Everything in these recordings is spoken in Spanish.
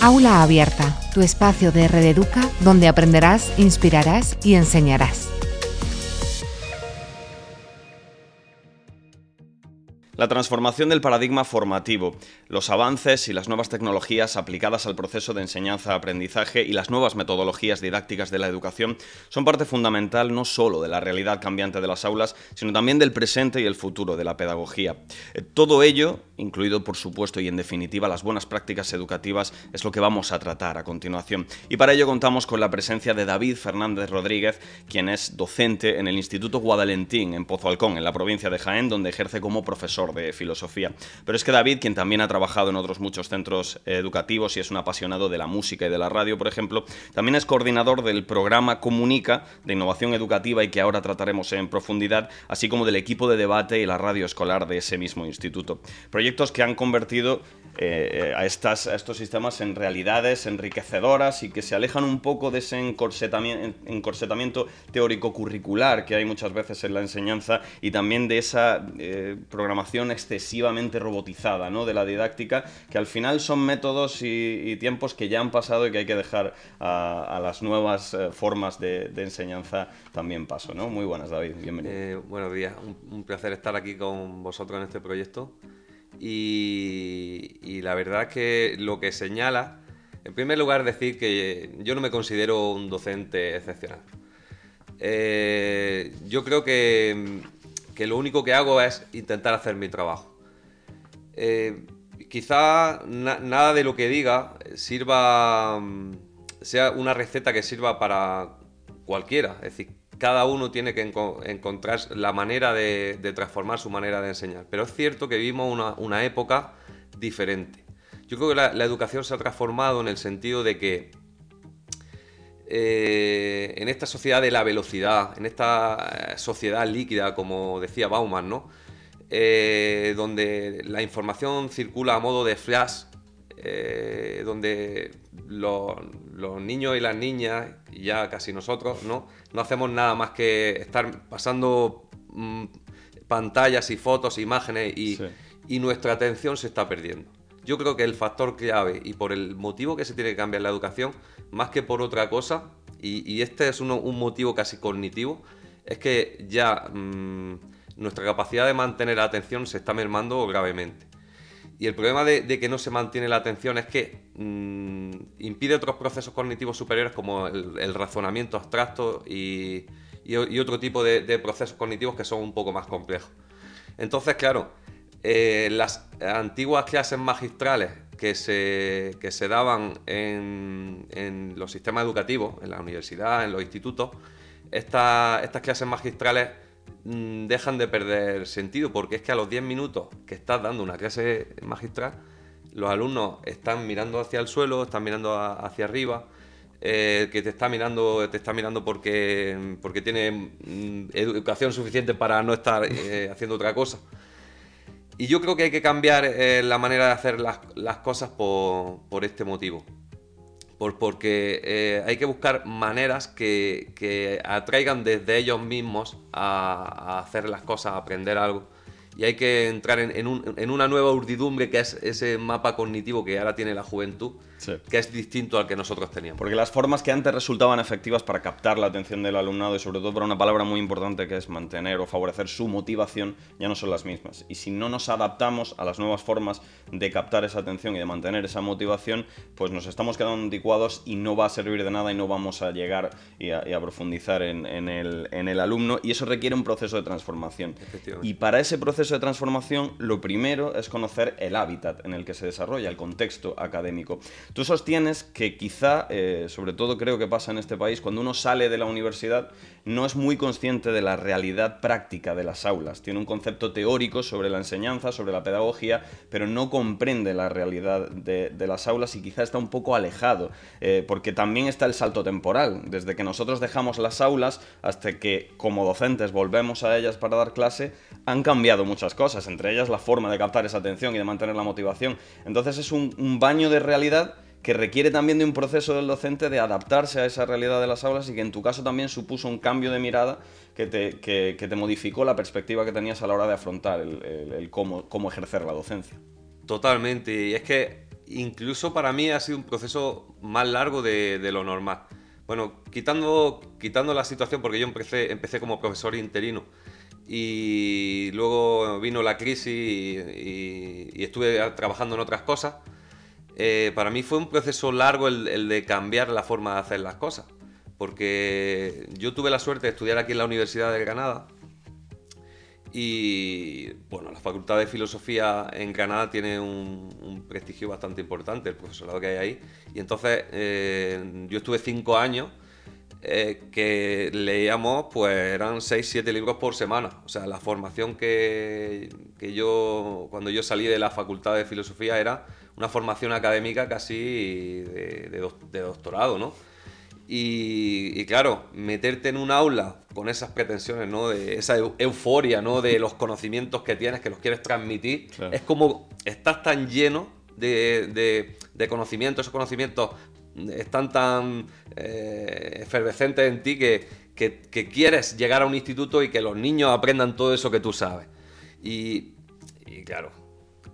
Aula Abierta, tu espacio de Rededuca donde aprenderás, inspirarás y enseñarás. La transformación del paradigma formativo, los avances y las nuevas tecnologías aplicadas al proceso de enseñanza-aprendizaje y las nuevas metodologías didácticas de la educación son parte fundamental no solo de la realidad cambiante de las aulas, sino también del presente y el futuro de la pedagogía. Todo ello, incluido por supuesto y en definitiva las buenas prácticas educativas, es lo que vamos a tratar a continuación. Y para ello contamos con la presencia de David Fernández Rodríguez, quien es docente en el Instituto Guadalentín, en Pozo Alcón, en la provincia de Jaén, donde ejerce como profesor de filosofía. Pero es que David, quien también ha trabajado en otros muchos centros educativos y es un apasionado de la música y de la radio, por ejemplo, también es coordinador del programa Comunica de innovación educativa y que ahora trataremos en profundidad, así como del equipo de debate y la radio escolar de ese mismo instituto. Proyectos que han convertido a estos sistemas en realidades enriquecedoras y que se alejan un poco de ese encorsetamiento teórico-curricular que hay muchas veces en la enseñanza y también de esa programación excesivamente robotizada, ¿no?, de la didáctica, que al final son métodos y tiempos que ya han pasado y que hay que dejar a las nuevas formas de enseñanza también paso, ¿no? Muy buenas, David, bienvenido. Buenos días, un placer estar aquí con vosotros en este proyecto y la verdad es que lo que señala, en primer lugar decir que yo no me considero un docente excepcional. Yo creo que lo único que hago es intentar hacer mi trabajo. Quizá nada de lo que diga sea una receta que sirva para cualquiera. Es decir, cada uno tiene que encontrar la manera de transformar su manera de enseñar. Pero es cierto que vivimos una época diferente. Yo creo que la educación se ha transformado en el sentido de que en esta sociedad de la velocidad, en esta sociedad líquida, como decía Bauman, ¿no? Donde la información circula a modo de flash, donde los niños y las niñas, y ya casi nosotros, no hacemos nada más que estar pasando pantallas y fotos, imágenes, y nuestra atención se está perdiendo. Yo creo que el factor clave y por el motivo que se tiene que cambiar la educación, más que por otra cosa, y este es un motivo casi cognitivo, es que ya nuestra capacidad de mantener la atención se está mermando gravemente. Y el problema de que no se mantiene la atención es que impide otros procesos cognitivos superiores como el razonamiento abstracto y otro tipo de procesos cognitivos que son un poco más complejos. Entonces, claro, las antiguas clases magistrales que se daban en los sistemas educativos, en la universidad, en los institutos, estas clases magistrales dejan de perder sentido, porque es que a los 10 minutos que estás dando una clase magistral, los alumnos están mirando hacia el suelo, están mirando hacia arriba, que te está mirando porque tiene educación suficiente para no estar haciendo otra cosa. Y yo creo que hay que cambiar la manera de hacer las cosas por este motivo. Porque hay que buscar maneras que atraigan desde ellos mismos a hacer las cosas, a aprender algo. Y hay que entrar en una nueva urdidumbre, que es ese mapa cognitivo que ahora tiene la juventud, que es distinto al que nosotros teníamos. Porque las formas que antes resultaban efectivas para captar la atención del alumnado y sobre todo para una palabra muy importante que es mantener o favorecer su motivación, ya no son las mismas. Y si no nos adaptamos a las nuevas formas de captar esa atención y de mantener esa motivación, pues nos estamos quedando anticuados y no va a servir de nada y no vamos a llegar y a profundizar en el alumno. Y eso requiere un proceso de transformación. Y para ese proceso de transformación, lo primero es conocer el hábitat en el que se desarrolla, el contexto académico. Tú sostienes que quizá, sobre todo creo que pasa en este país, cuando uno sale de la universidad no es muy consciente de la realidad práctica de las aulas. Tiene un concepto teórico sobre la enseñanza, sobre la pedagogía, pero no comprende la realidad de las aulas y quizá está un poco alejado, porque también está el salto temporal. Desde que nosotros dejamos las aulas hasta que, como docentes, volvemos a ellas para dar clase, han cambiado mucho muchas cosas, entre ellas la forma de captar esa atención y de mantener la motivación. Entonces es un baño de realidad que requiere también de un proceso del docente de adaptarse a esa realidad de las aulas y que en tu caso también supuso un cambio de mirada que te modificó la perspectiva que tenías a la hora de afrontar el cómo ejercer la docencia. Totalmente, y es que incluso para mí ha sido un proceso más largo de lo normal. Bueno, quitando la situación, porque yo empecé como profesor interino y luego vino la crisis y estuve trabajando en otras cosas. Para mí fue un proceso largo el de cambiar la forma de hacer las cosas, porque yo tuve la suerte de estudiar aquí en la Universidad de Granada y, bueno, la Facultad de Filosofía en Granada tiene un prestigio bastante importante, el profesorado que hay ahí, y entonces yo estuve 5 años que leíamos, pues eran 6-7 libros por semana. O sea, la formación que yo, cuando yo salí de la Facultad de Filosofía, era una formación académica casi de doctorado, ¿no? Y claro, meterte en un aula con esas pretensiones, ¿no? De esa euforia, ¿no? De los conocimientos que tienes, que los quieres transmitir. Claro. Es como estás tan lleno de conocimientos, esos conocimientos están tan efervescentes en ti que quieres llegar a un instituto y que los niños aprendan todo eso que tú sabes. Y claro,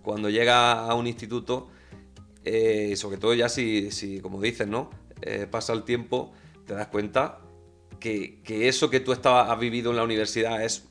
cuando llegas a un instituto, y sobre todo ya si como dices, ¿no? Pasa el tiempo, te das cuenta que eso que tú has vivido en la universidad es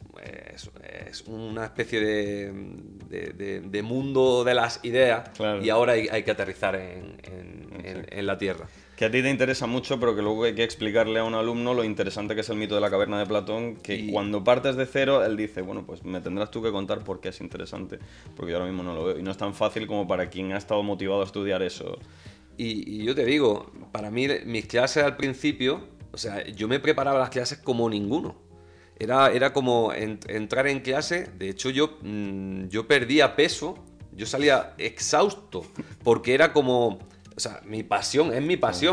una especie de mundo de las ideas. Claro. Y ahora hay que aterrizar en la tierra. Que a ti te interesa mucho, pero que luego hay que explicarle a un alumno lo interesante que es el mito de la caverna de Platón, que cuando partes de cero, él dice, bueno, pues me tendrás tú que contar por qué es interesante, porque yo ahora mismo no lo veo. Y no es tan fácil como para quien ha estado motivado a estudiar eso. Y yo te digo, para mí, mis clases al principio, o sea, yo me preparaba las clases como ninguno. Era como entrar en clase. De hecho, yo perdía peso, yo salía exhausto, porque era como... O sea, mi pasión,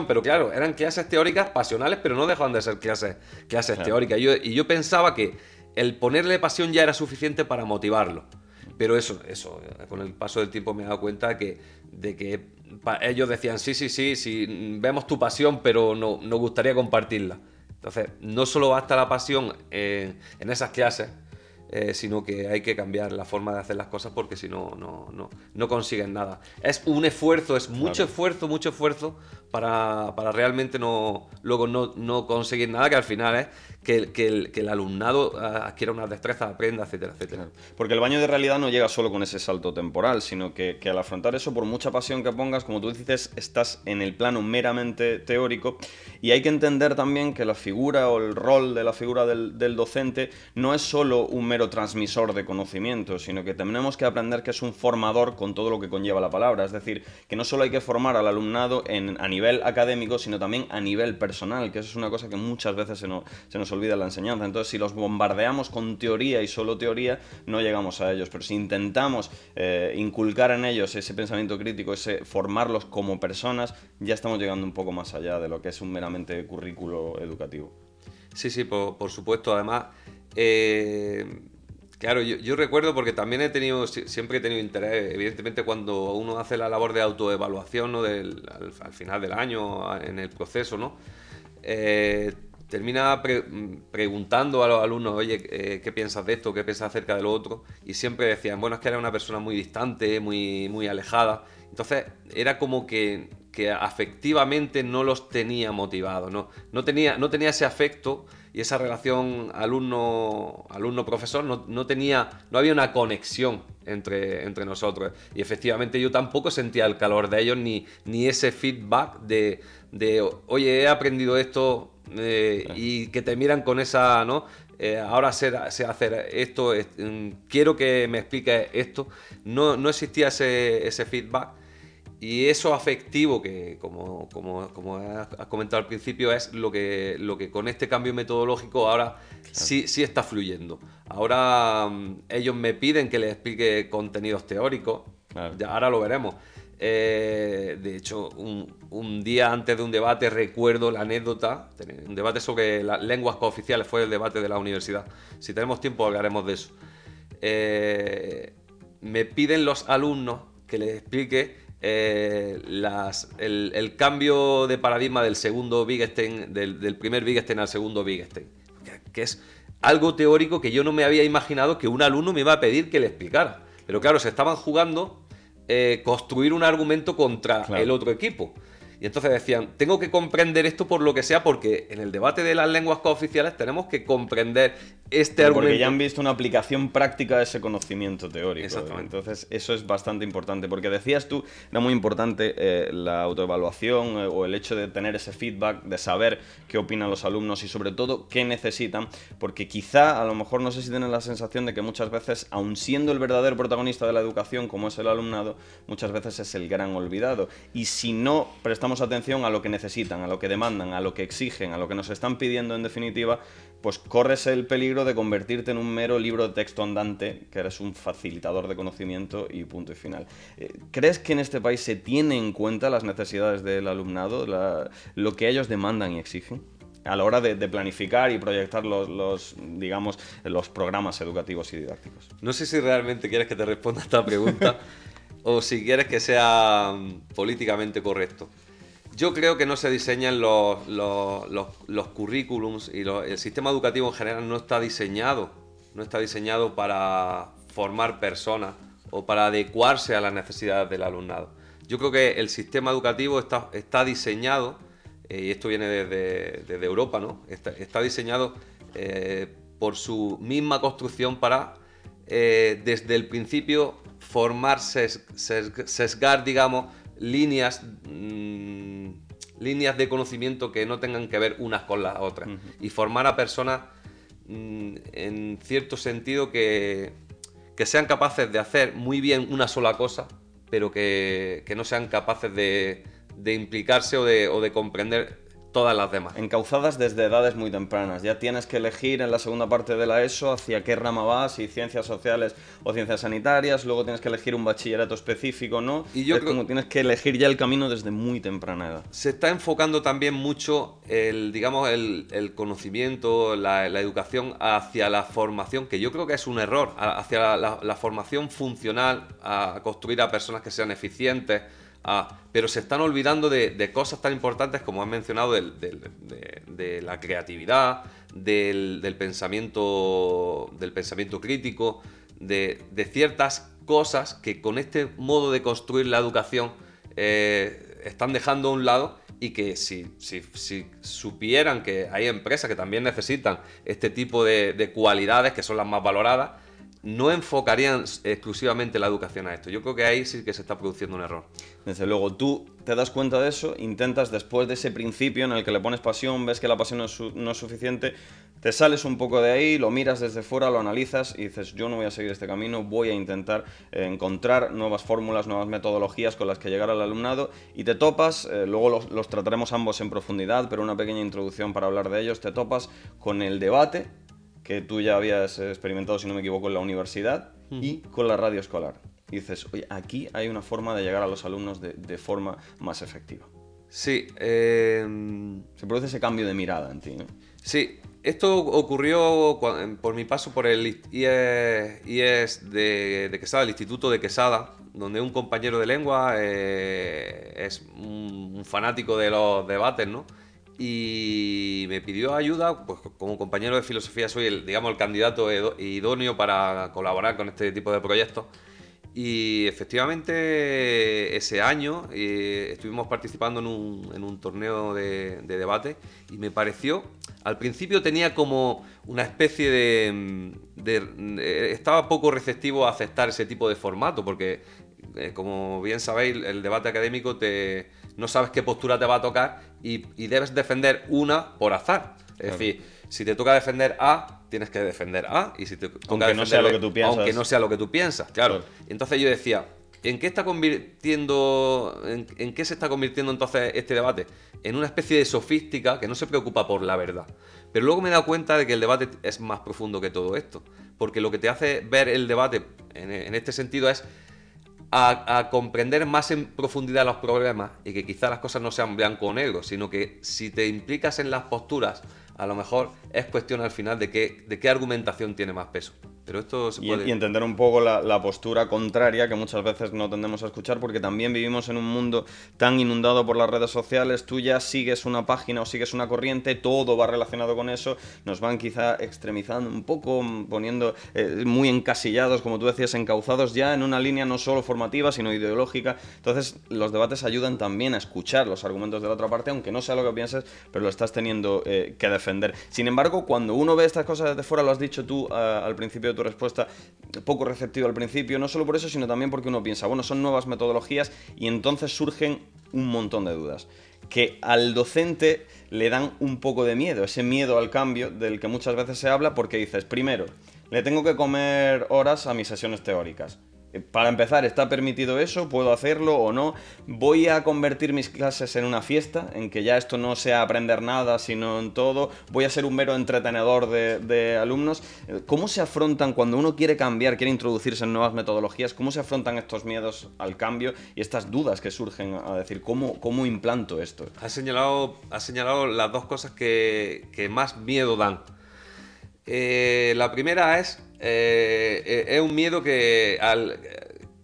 pero claro, eran clases teóricas pasionales, pero no dejaban de ser clases claro. teóricas. Y yo pensaba que el ponerle pasión ya era suficiente para motivarlo. Pero eso con el paso del tiempo me he dado cuenta de que ellos decían, sí, vemos tu pasión, pero no nos gustaría compartirla. Entonces, no solo basta la pasión en esas clases, sino que hay que cambiar la forma de hacer las cosas, porque si no, no consiguen nada. Es un esfuerzo, es mucho esfuerzo para realmente no conseguir nada, que al final es que el alumnado adquiera unas destrezas, aprenda, etcétera, etcétera. Porque el baño de realidad no llega solo con ese salto temporal, sino que al afrontar eso, por mucha pasión que pongas, como tú dices, estás en el plano meramente teórico, y hay que entender también que la figura o el rol de la figura del docente no es solo un mero transmisor de conocimiento, sino que tenemos que aprender que es un formador con todo lo que conlleva la palabra. Es decir, que no solo hay que formar al alumnado a nivel académico, sino también a nivel personal, que eso es una cosa que muchas veces se nos olvida la enseñanza. Entonces, si los bombardeamos con teoría y solo teoría, no llegamos a ellos, pero si intentamos inculcar en ellos ese pensamiento crítico, ese formarlos como personas, ya estamos llegando un poco más allá de lo que es un meramente currículo educativo. Sí, por supuesto. Además, claro, yo recuerdo, porque también siempre he tenido interés, evidentemente, cuando uno hace la labor de autoevaluación, ¿no? Al final del año, en el proceso, ¿no? Termina preguntando a los alumnos, oye, ¿qué piensas de esto? ¿Qué piensas acerca de lo otro? Y siempre decían, bueno, es que era una persona muy distante, muy, muy alejada. Entonces, era como que afectivamente no los tenía motivados, ¿no? No tenía ese afecto y esa relación alumno-profesor, no había una conexión entre nosotros. Y efectivamente yo tampoco sentía el calor de ellos, ni ese feedback de oye, he aprendido esto, y que te miran con esa, ¿no? Ahora sé hacer esto, quiero que me expliques esto. No existía ese feedback. Y eso afectivo, que como has comentado al principio, es lo que con este cambio metodológico ahora sí está fluyendo. Ahora ellos me piden que les explique contenidos teóricos, claro. Ya, ahora lo veremos. De hecho, un día antes de un debate, recuerdo la anécdota, un debate sobre las lenguas cooficiales, fue el debate de la universidad. Si tenemos tiempo hablaremos de eso. Me piden los alumnos que les explique el cambio de paradigma del segundo Wittgenstein, del primer Wittgenstein al segundo Wittgenstein, que es algo teórico que yo no me había imaginado que un alumno me iba a pedir que le explicara. Pero claro, se estaban jugando construir un argumento contra el otro equipo. Y entonces decían, tengo que comprender esto por lo que sea, porque en el debate de las lenguas cooficiales tenemos que comprender este argumento. Porque ya han visto una aplicación práctica de ese conocimiento teórico. Exactamente. Entonces eso es bastante importante, porque decías tú, era muy importante la autoevaluación o el hecho de tener ese feedback, de saber qué opinan los alumnos y sobre todo qué necesitan, porque quizá, a lo mejor, no sé si tienen la sensación de que muchas veces, aun siendo el verdadero protagonista de la educación, como es el alumnado, muchas veces es el gran olvidado. Y si no prestamos atención a lo que necesitan, a lo que demandan, a lo que exigen, a lo que nos están pidiendo, en definitiva, pues corres el peligro de convertirte en un mero libro de texto andante, que eres un facilitador de conocimiento y punto y final. ¿Crees que en este país se tiene en cuenta las necesidades del alumnado, lo que ellos demandan y exigen a la hora de planificar y proyectar los programas educativos y didácticos? No sé si realmente quieres que te responda esta pregunta o si quieres que sea políticamente correcto. Yo creo que no se diseñan los currículums y el sistema educativo en general no está diseñado para formar personas o para adecuarse a las necesidades del alumnado. Yo creo que el sistema educativo está diseñado, y esto viene desde Europa, ¿no? Está diseñado por su misma construcción para, desde el principio, formar, sesgar, digamos, líneas de conocimiento que no tengan que ver unas con las otras. Uh-huh. Y formar a personas en cierto sentido que sean capaces de hacer muy bien una sola cosa, pero que no sean capaces de implicarse o de comprender todas las demás. Encauzadas desde edades muy tempranas. Ya tienes que elegir en la segunda parte de la ESO hacia qué rama vas, si ciencias sociales o ciencias sanitarias, luego tienes que elegir un bachillerato específico, ¿no? Y yo creo que tienes que elegir ya el camino desde muy temprana edad. Se está enfocando también mucho el conocimiento, la educación hacia la formación, que yo creo que es un error, hacia la formación funcional, a construir a personas que sean eficientes. Pero se están olvidando de cosas tan importantes como has mencionado, de la creatividad, del pensamiento crítico, de ciertas cosas que con este modo de construir la educación están dejando a un lado, y que si supieran que hay empresas que también necesitan este tipo de cualidades, que son las más valoradas, no enfocarían exclusivamente la educación a esto. Yo creo que ahí sí que se está produciendo un error. Desde luego, tú te das cuenta de eso, intentas, después de ese principio en el que le pones pasión, ves que la pasión no es suficiente, te sales un poco de ahí, lo miras desde fuera, lo analizas y dices, yo no voy a seguir este camino, voy a intentar encontrar nuevas fórmulas, nuevas metodologías con las que llegar al alumnado, y te topas, luego los trataremos ambos en profundidad, pero una pequeña introducción para hablar de ellos, te topas con el debate que tú ya habías experimentado, si no me equivoco, en la universidad y con la radio escolar. Y dices, oye, aquí hay una forma de llegar a los alumnos de forma más efectiva. Sí. Se produce ese cambio de mirada en ti, ¿no? Sí. Esto ocurrió por mi paso por el IES de Quesada, el Instituto de Quesada, donde un compañero de lengua es un fanático de los debates, ¿no? Y me pidió ayuda, pues como compañero de filosofía soy el candidato idóneo para colaborar con este tipo de proyectos. Y efectivamente ese año estuvimos participando en un torneo de debate, y me pareció, al principio tenía como una especie de estaba poco receptivo a aceptar ese tipo de formato, porque como bien sabéis, el debate académico no sabes qué postura te va a tocar y debes defender una por azar. Es decir, si te toca defender A, tienes que defender A, y si te toca aunque no sea lo que tú piensas. Aunque no sea lo que tú piensas, claro. Entonces yo decía, ¿en qué se está convirtiendo entonces este debate? En una especie de sofística que no se preocupa por la verdad. Pero luego me he dado cuenta de que el debate es más profundo que todo esto, porque lo que te hace ver el debate en este sentido es a comprender más en profundidad los problemas, y que quizás las cosas no sean blanco o negro, sino que si te implicas en las posturas, a lo mejor es cuestión al final de qué argumentación tiene más peso. Pero esto se puede... Y entender un poco la postura contraria que muchas veces no tendemos a escuchar, porque también vivimos en un mundo tan inundado por las redes sociales. Tú ya sigues una página o sigues una corriente, todo va relacionado con eso, nos van quizá extremizando un poco, poniendo muy encasillados, como tú decías, encauzados ya en una línea no solo formativa, sino ideológica. Entonces los debates ayudan también a escuchar los argumentos de la otra parte, aunque no sea lo que pienses, pero lo estás teniendo que defender. Sin embargo, cuando uno ve estas cosas desde fuera, lo has dicho tú al principio de tu respuesta, poco receptivo al principio, no solo por eso, sino también porque uno piensa, bueno, son nuevas metodologías, y entonces surgen un montón de dudas que al docente le dan un poco de miedo, ese miedo al cambio del que muchas veces se habla, porque dices, primero, le tengo que comer horas a mis sesiones teóricas. Para empezar, ¿está permitido eso? ¿Puedo hacerlo o no? ¿Voy a convertir mis clases en una fiesta? En que ya esto no sea aprender nada, sino en todo. ¿Voy a ser un mero entretenedor de alumnos? ¿Cómo se afrontan cuando uno quiere cambiar, quiere introducirse en nuevas metodologías? ¿Cómo se afrontan estos miedos al cambio y estas dudas que surgen a decir, ¿cómo implanto esto? Has señalado las dos cosas que más miedo dan. La primera es un miedo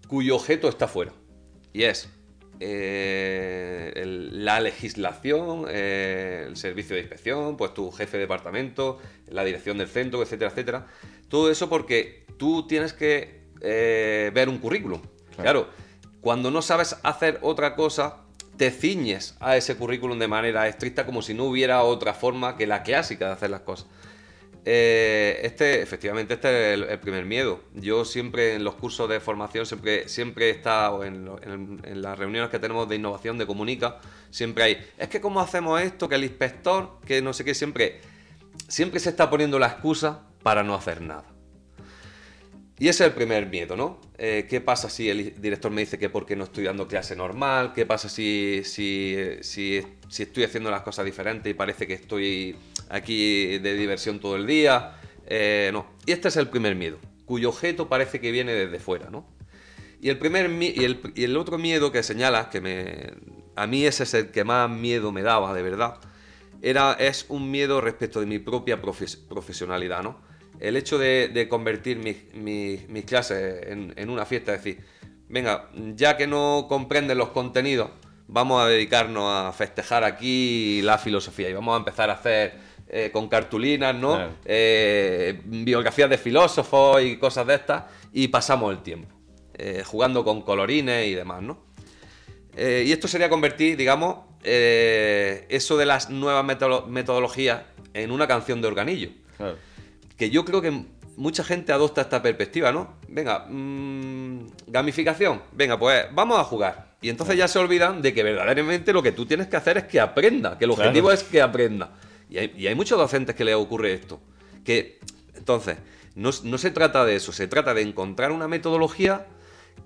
cuyo objeto está fuera, y es la legislación, el servicio de inspección, pues tu jefe de departamento, la dirección del centro, etcétera, etcétera. Todo eso porque tú tienes que ver un currículum. Claro, cuando no sabes hacer otra cosa, te ciñes a ese currículum de manera estricta, como si no hubiera otra forma que la clásica de hacer las cosas. Efectivamente, este es el primer miedo. Yo siempre en los cursos de formación, siempre he estado en las reuniones que tenemos de innovación de Comunica, siempre hay, es que cómo hacemos esto, que el inspector, que no sé qué, siempre se está poniendo la excusa para no hacer nada. Y ese es el primer miedo, ¿no? ¿Qué pasa si el director me dice que por qué no estoy dando clase normal? ¿Qué pasa si estoy haciendo las cosas diferentes y parece que estoy aquí de diversión todo el día? No. Y este es el primer miedo, cuyo objeto parece que viene desde fuera, ¿no? Y el otro miedo que señalas, a mí ese es el que más miedo me daba, de verdad, es un miedo respecto de mi propia profesionalidad, ¿no? El hecho de convertir mis clases en una fiesta, es decir, venga, ya que no comprenden los contenidos, vamos a dedicarnos a festejar aquí la filosofía y vamos a empezar a hacer con cartulinas, ¿no? Claro. Biografías de filósofos y cosas de estas, y pasamos el tiempo jugando con colorines y demás, ¿no? Y esto sería convertir, digamos, eso de las nuevas metodologías en una canción de organillo. Claro. Que yo creo que mucha gente adopta esta perspectiva, ¿no? Venga, gamificación, venga, pues vamos a jugar. Y entonces ya se olvidan de que verdaderamente lo que tú tienes que hacer es que aprenda, que el objetivo es que aprenda. Y hay muchos docentes que les ocurre esto. Entonces, no se trata de eso, se trata de encontrar una metodología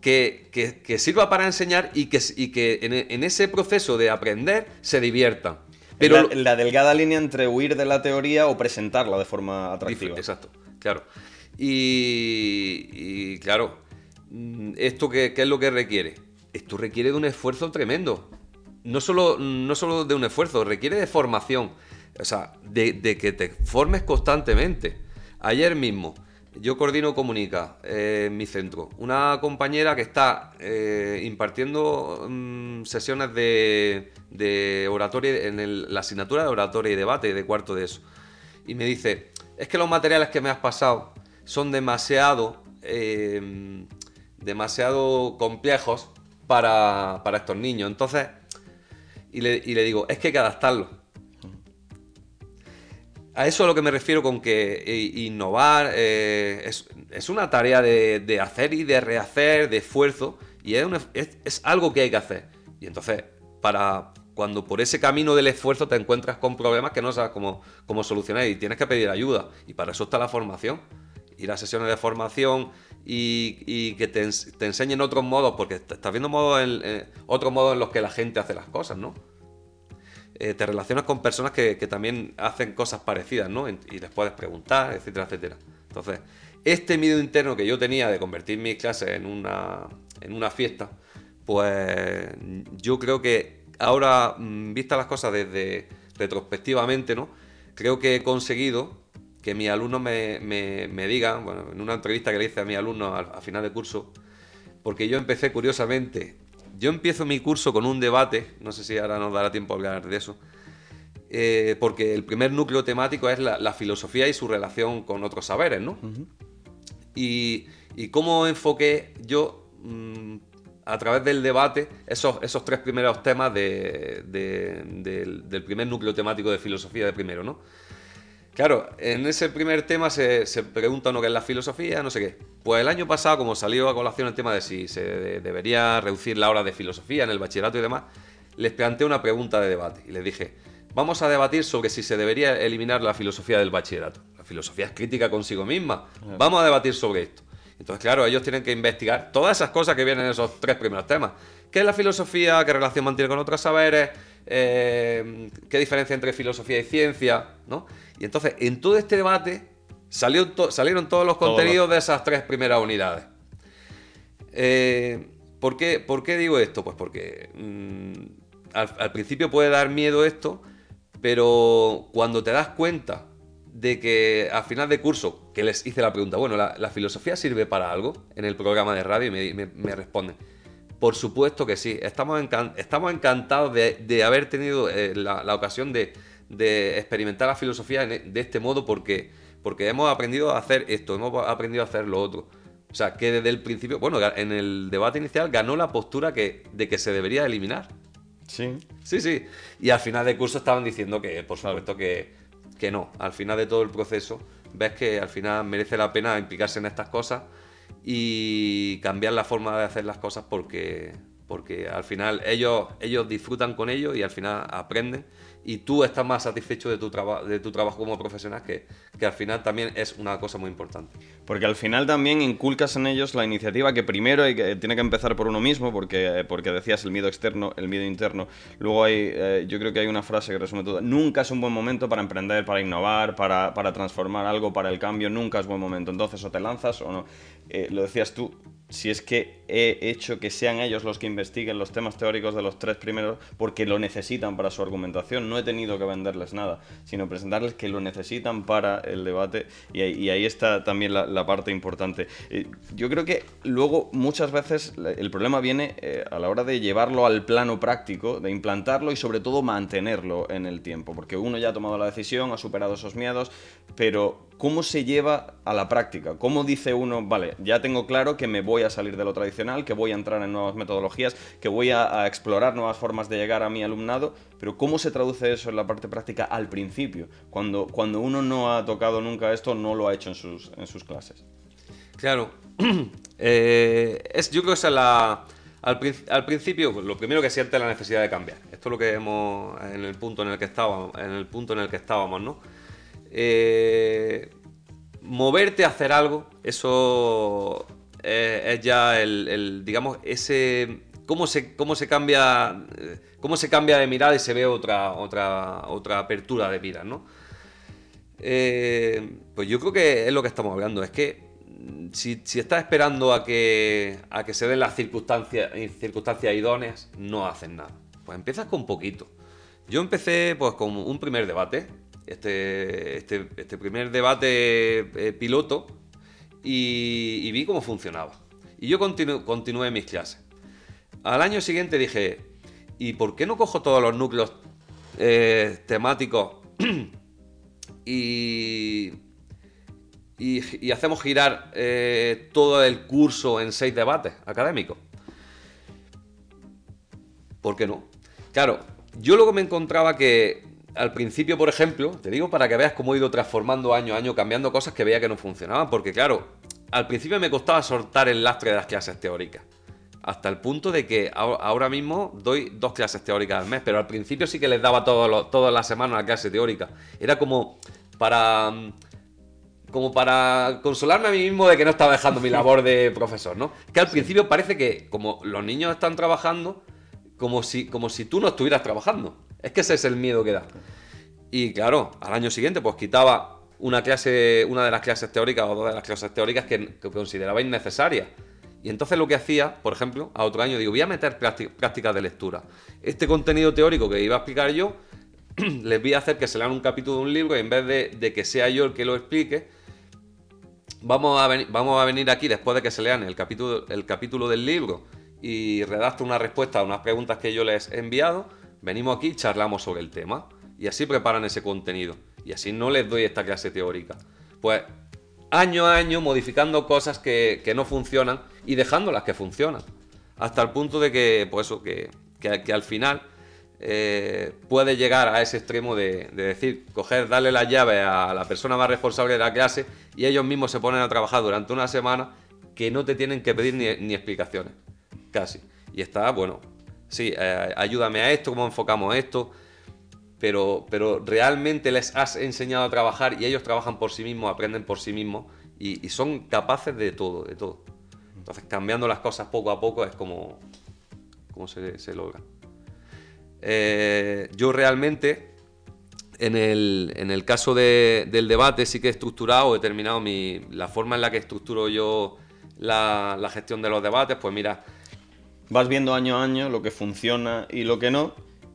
que sirva para enseñar y que en ese proceso de aprender se diviertan. Pero la delgada línea entre huir de la teoría o presentarla de forma atractiva. Exacto, claro. Y claro, ¿esto qué es lo que requiere? Esto requiere de un esfuerzo tremendo. No solo de un esfuerzo, requiere de formación. O sea, de que te formes constantemente. Ayer mismo, yo coordino Comunica en mi centro. Una compañera que está impartiendo sesiones de oratoria en la asignatura de oratoria y debate de cuarto de ESO. Y me dice, es que los materiales que me has pasado son demasiado complejos para estos niños. Entonces, y le digo, es que hay que adaptarlos. A eso es a lo que me refiero con que innovar es una tarea de hacer y de rehacer, de esfuerzo, y es algo que hay que hacer. Y entonces, cuando por ese camino del esfuerzo te encuentras con problemas que no sabes cómo solucionar y tienes que pedir ayuda, y para eso está la formación, ir a sesiones de formación y que te enseñen otros modos, porque estás viendo otros modos en los que la gente hace las cosas, ¿no? Te relacionas con personas que también hacen cosas parecidas, ¿no? Y les puedes preguntar, etcétera, etcétera. Entonces, este miedo interno que yo tenía de convertir mis clases en una fiesta, pues yo creo que ahora, vistas las cosas desde retrospectivamente, ¿no? Creo que he conseguido que mis alumnos me digan, bueno, en una entrevista que le hice a mis alumnos al final de curso, porque yo empecé curiosamente, yo empiezo mi curso con un debate, no sé si ahora nos dará tiempo a hablar de eso, porque el primer núcleo temático es la filosofía y su relación con otros saberes, ¿no? Uh-huh. Y cómo enfoqué yo a través del debate esos tres primeros temas del primer núcleo temático de filosofía de primero, ¿no? Claro, en ese primer tema se pregunta uno qué es la filosofía, no sé qué. Pues el año pasado, como salió a colación el tema de si se debería reducir la hora de filosofía en el bachillerato y demás, les planteé una pregunta de debate y les dije, vamos a debatir sobre si se debería eliminar la filosofía del bachillerato. La filosofía es crítica consigo misma, vamos a debatir sobre esto. Entonces, claro, ellos tienen que investigar todas esas cosas que vienen en esos tres primeros temas. ¿Qué es la filosofía? ¿Qué relación mantiene con otros saberes? ¿Qué diferencia entre filosofía y ciencia? ¿No? Y entonces, en todo este debate salieron todos los contenidos de esas tres primeras unidades. ¿Por qué digo esto? Pues porque al principio puede dar miedo esto, pero cuando te das cuenta de que al final de curso, que les hice la pregunta, bueno, ¿la filosofía sirve para algo? En el programa de radio, y me responden, por supuesto que sí, estamos encantados de haber tenido la ocasión de experimentar la filosofía de este modo, porque hemos aprendido a hacer esto, hemos aprendido a hacer lo otro. O sea, que desde el principio, bueno, en el debate inicial ganó la postura de que se debería eliminar. Sí. Sí, sí. Y al final de curso estaban diciendo que, por supuesto, que no. Al final de todo el proceso, ves que al final merece la pena implicarse en estas cosas y cambiar la forma de hacer las cosas, porque al final ellos disfrutan con ello y al final aprenden, y tú estás más satisfecho de tu trabajo como profesional, que al final también es una cosa muy importante. Porque al final también inculcas en ellos la iniciativa, que primero tiene que empezar por uno mismo, porque decías el miedo externo, el miedo interno. Luego yo creo que hay una frase que resume todo. Nunca es un buen momento para emprender, para innovar, para transformar algo, para el cambio. Nunca es buen momento. Entonces o te lanzas o no. Lo decías tú. Si es que he hecho que sean ellos los que investiguen los temas teóricos de los tres primeros, porque lo necesitan para su argumentación. No he tenido que venderles nada, sino presentarles que lo necesitan para el debate, y ahí está también la parte importante. Yo creo que luego muchas veces el problema viene a la hora de llevarlo al plano práctico, de implantarlo y sobre todo mantenerlo en el tiempo, porque uno ya ha tomado la decisión, ha superado esos miedos, pero ¿cómo se lleva a la práctica? ¿Cómo dice uno, vale, ya tengo claro que me voy a salir de lo tradicional, que voy a entrar en nuevas metodologías, que voy a explorar nuevas formas de llegar a mi alumnado, pero cómo se traduce eso en la parte práctica al principio, cuando uno no ha tocado nunca esto, no lo ha hecho en sus clases? Claro, yo creo que es al principio lo primero que siente es la necesidad de cambiar. Esto es lo que vemos en el punto en el que estábamos, ¿no? Moverte a hacer algo, eso es ya digamos, ese cómo se cambia de mirada y se ve otra apertura de miras, ¿no? Pues yo creo que es lo que estamos hablando, es que si estás esperando a que se den las circunstancias idóneas, no haces nada. Pues empiezas con poquito. Yo empecé pues con un primer debate, este primer debate piloto, y vi cómo funcionaba. Y yo continué mis clases. Al año siguiente dije, ¿y por qué no cojo todos los núcleos temáticos y hacemos girar todo el curso en 6 debates académicos? ¿Por qué no? Claro, yo luego me encontraba que al principio, por ejemplo, te digo para que veas cómo he ido transformando año a año, cambiando cosas que veía que no funcionaban, porque claro, al principio me costaba soltar el lastre de las clases teóricas, hasta el punto de que ahora mismo doy 2 clases teóricas al mes, pero al principio sí que les daba todas las semanas una clase teórica. Era como para consolarme a mí mismo de que no estaba dejando mi labor de profesor, ¿no? Que al principio parece que, como los niños están trabajando, como si tú no estuvieras trabajando. Es que ese es el miedo que da. Y claro, al año siguiente pues quitaba una de las clases teóricas o 2 de las clases teóricas que consideraba innecesarias. Y entonces lo que hacía, por ejemplo, a otro año digo, voy a meter prácticas de lectura. Este contenido teórico que iba a explicar yo les voy a hacer que se lean un capítulo de un libro y en vez de que sea yo el que lo explique, vamos a venir aquí después de que se lean el capítulo del libro y redacto una respuesta a unas preguntas que yo les he enviado, venimos aquí y charlamos sobre el tema. Y así preparan ese contenido. Y así no les doy esta clase teórica. Pues año a año modificando cosas que no funcionan y dejando las que funcionan. Hasta el punto de que, pues eso, que al final puede llegar a ese extremo de decir, darle las llaves a la persona más responsable de la clase y ellos mismos se ponen a trabajar durante una semana que no te tienen que pedir ni explicaciones. Casi. Y está, bueno, sí, ayúdame a esto, cómo enfocamos esto, pero realmente les has enseñado a trabajar y ellos trabajan por sí mismos, aprenden por sí mismos y son capaces de todo, de todo. Entonces, cambiando las cosas poco a poco es como se logra. Yo realmente, en el caso del debate, sí que he estructurado, he terminado la forma en la que estructuro yo la gestión de los debates. Pues mira, vas viendo año a año lo que funciona y lo que no,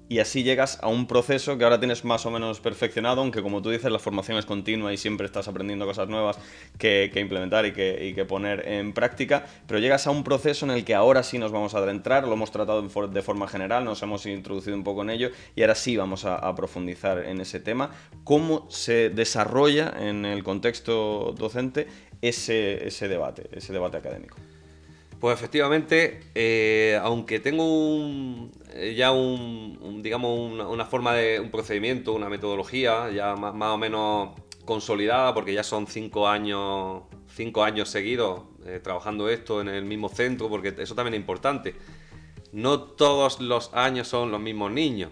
y así llegas a un proceso que ahora tienes más o menos perfeccionado, aunque como tú dices, la formación es continua y siempre estás aprendiendo cosas nuevas que implementar y que poner en práctica, pero llegas a un proceso en el que ahora sí nos vamos a adentrar, lo hemos tratado de forma general, nos hemos introducido un poco en ello y ahora sí vamos a profundizar en ese tema. ¿Cómo se desarrolla en el contexto docente ese debate académico? Pues efectivamente, aunque tengo digamos una forma de un procedimiento, una metodología ya más o menos consolidada, porque ya son cinco años seguidos trabajando esto en el mismo centro, porque eso también es importante. No todos los años son los mismos niños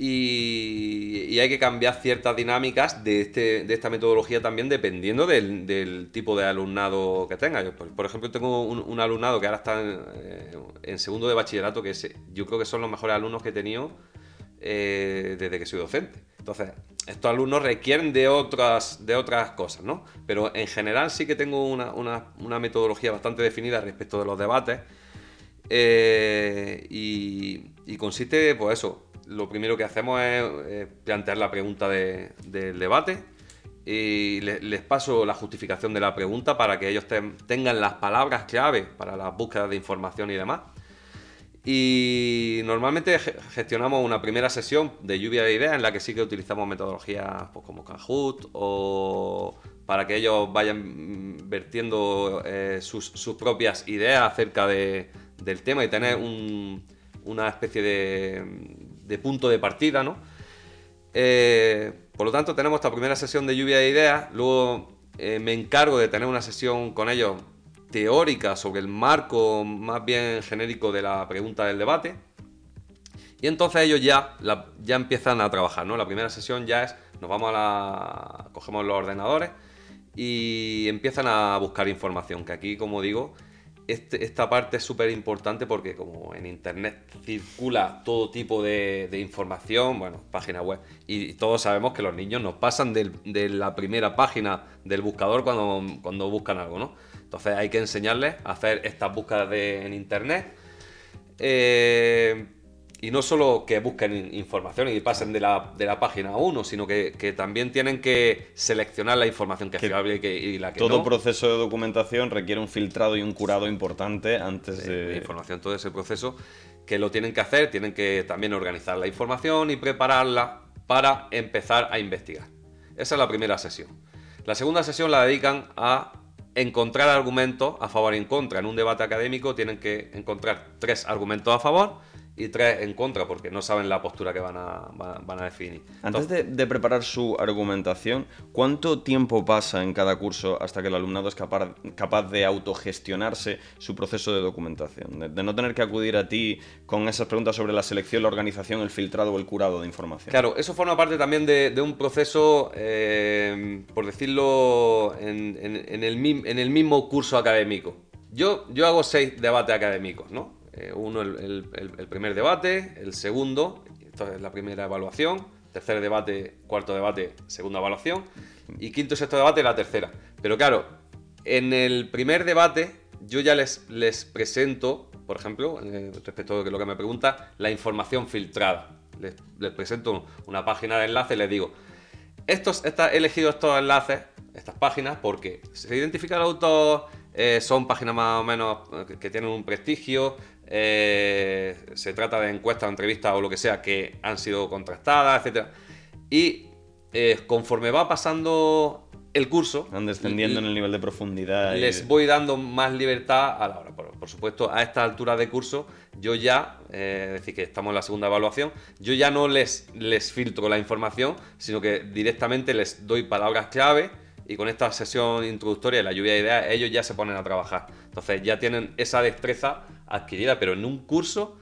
y hay que cambiar ciertas dinámicas de esta metodología también dependiendo del tipo de alumnado que tenga. Yo, por ejemplo, tengo un alumnado que ahora está en segundo de bachillerato, que yo creo que son los mejores alumnos que he tenido desde que soy docente. Entonces, estos alumnos requieren de otras cosas, ¿no? Pero en general sí que tengo una metodología bastante definida respecto de los debates y consiste, pues eso, lo primero que hacemos es plantear la pregunta del debate y les paso la justificación de la pregunta para que ellos tengan las palabras clave para las búsquedas de información y demás. Y normalmente gestionamos una primera sesión de lluvia de ideas en la que sí que utilizamos metodologías pues, como Kahoot, o para que ellos vayan vertiendo sus propias ideas acerca del tema y tener una especie de punto de partida, ¿no? Por lo tanto, tenemos esta primera sesión de lluvia de ideas. Luego me encargo de tener una sesión con ellos teórica sobre el marco más bien genérico de la pregunta del debate. Y entonces ellos ya empiezan a trabajar, ¿no? La primera sesión ya es, nos vamos cogemos los ordenadores y empiezan a buscar información, que aquí, como digo, esta parte es súper importante porque como en internet circula todo tipo de información, bueno, página web, y todos sabemos que los niños nos pasan de la primera página del buscador cuando buscan algo, ¿no? Entonces hay que enseñarles a hacer estas búsquedas en internet y no solo que busquen información y pasen de la página a uno, sino que también tienen que seleccionar la información que es fiable y la que todo no. Todo proceso de documentación requiere un filtrado y un curado importante antes de información, todo ese proceso que lo tienen que hacer, tienen que también organizar la información y prepararla para empezar a investigar. Esa es la primera sesión. La segunda sesión la dedican a encontrar argumentos a favor y en contra. En un debate académico tienen que encontrar 3 argumentos a favor y 3 en contra, porque no saben la postura que van a definir. Entonces, antes de preparar su argumentación, ¿cuánto tiempo pasa en cada curso hasta que el alumnado es capaz de autogestionarse su proceso de documentación? De no tener que acudir a ti con esas preguntas sobre la selección, la organización, el filtrado o el curado de información. Claro, eso forma parte también de un proceso, por decirlo, en el mismo curso académico. Yo hago 6 debates académicos, ¿no? Uno, el primer debate, el segundo, esta es la primera evaluación, tercer debate, cuarto debate, segunda evaluación, y quinto y sexto debate, la tercera. Pero claro, en el primer debate yo ya les presento, por ejemplo, respecto a lo que me pregunta, la información filtrada, les presento una página de enlaces y les digo, he elegido estos enlaces, estas páginas, porque se identifica el autor, son páginas más o menos que tienen un prestigio, se trata de encuestas, entrevistas o lo que sea que han sido contrastadas, etc. Y conforme va pasando el curso, van descendiendo en el nivel de profundidad. Les voy dando más libertad a la hora. Por supuesto, a esta altura de curso, yo ya, es decir, que estamos en la segunda evaluación, yo ya no les filtro la información, sino que directamente les doy palabras clave y con esta sesión introductoria y la lluvia de ideas, ellos ya se ponen a trabajar. Entonces, ya tienen esa destreza adquirida, pero en un curso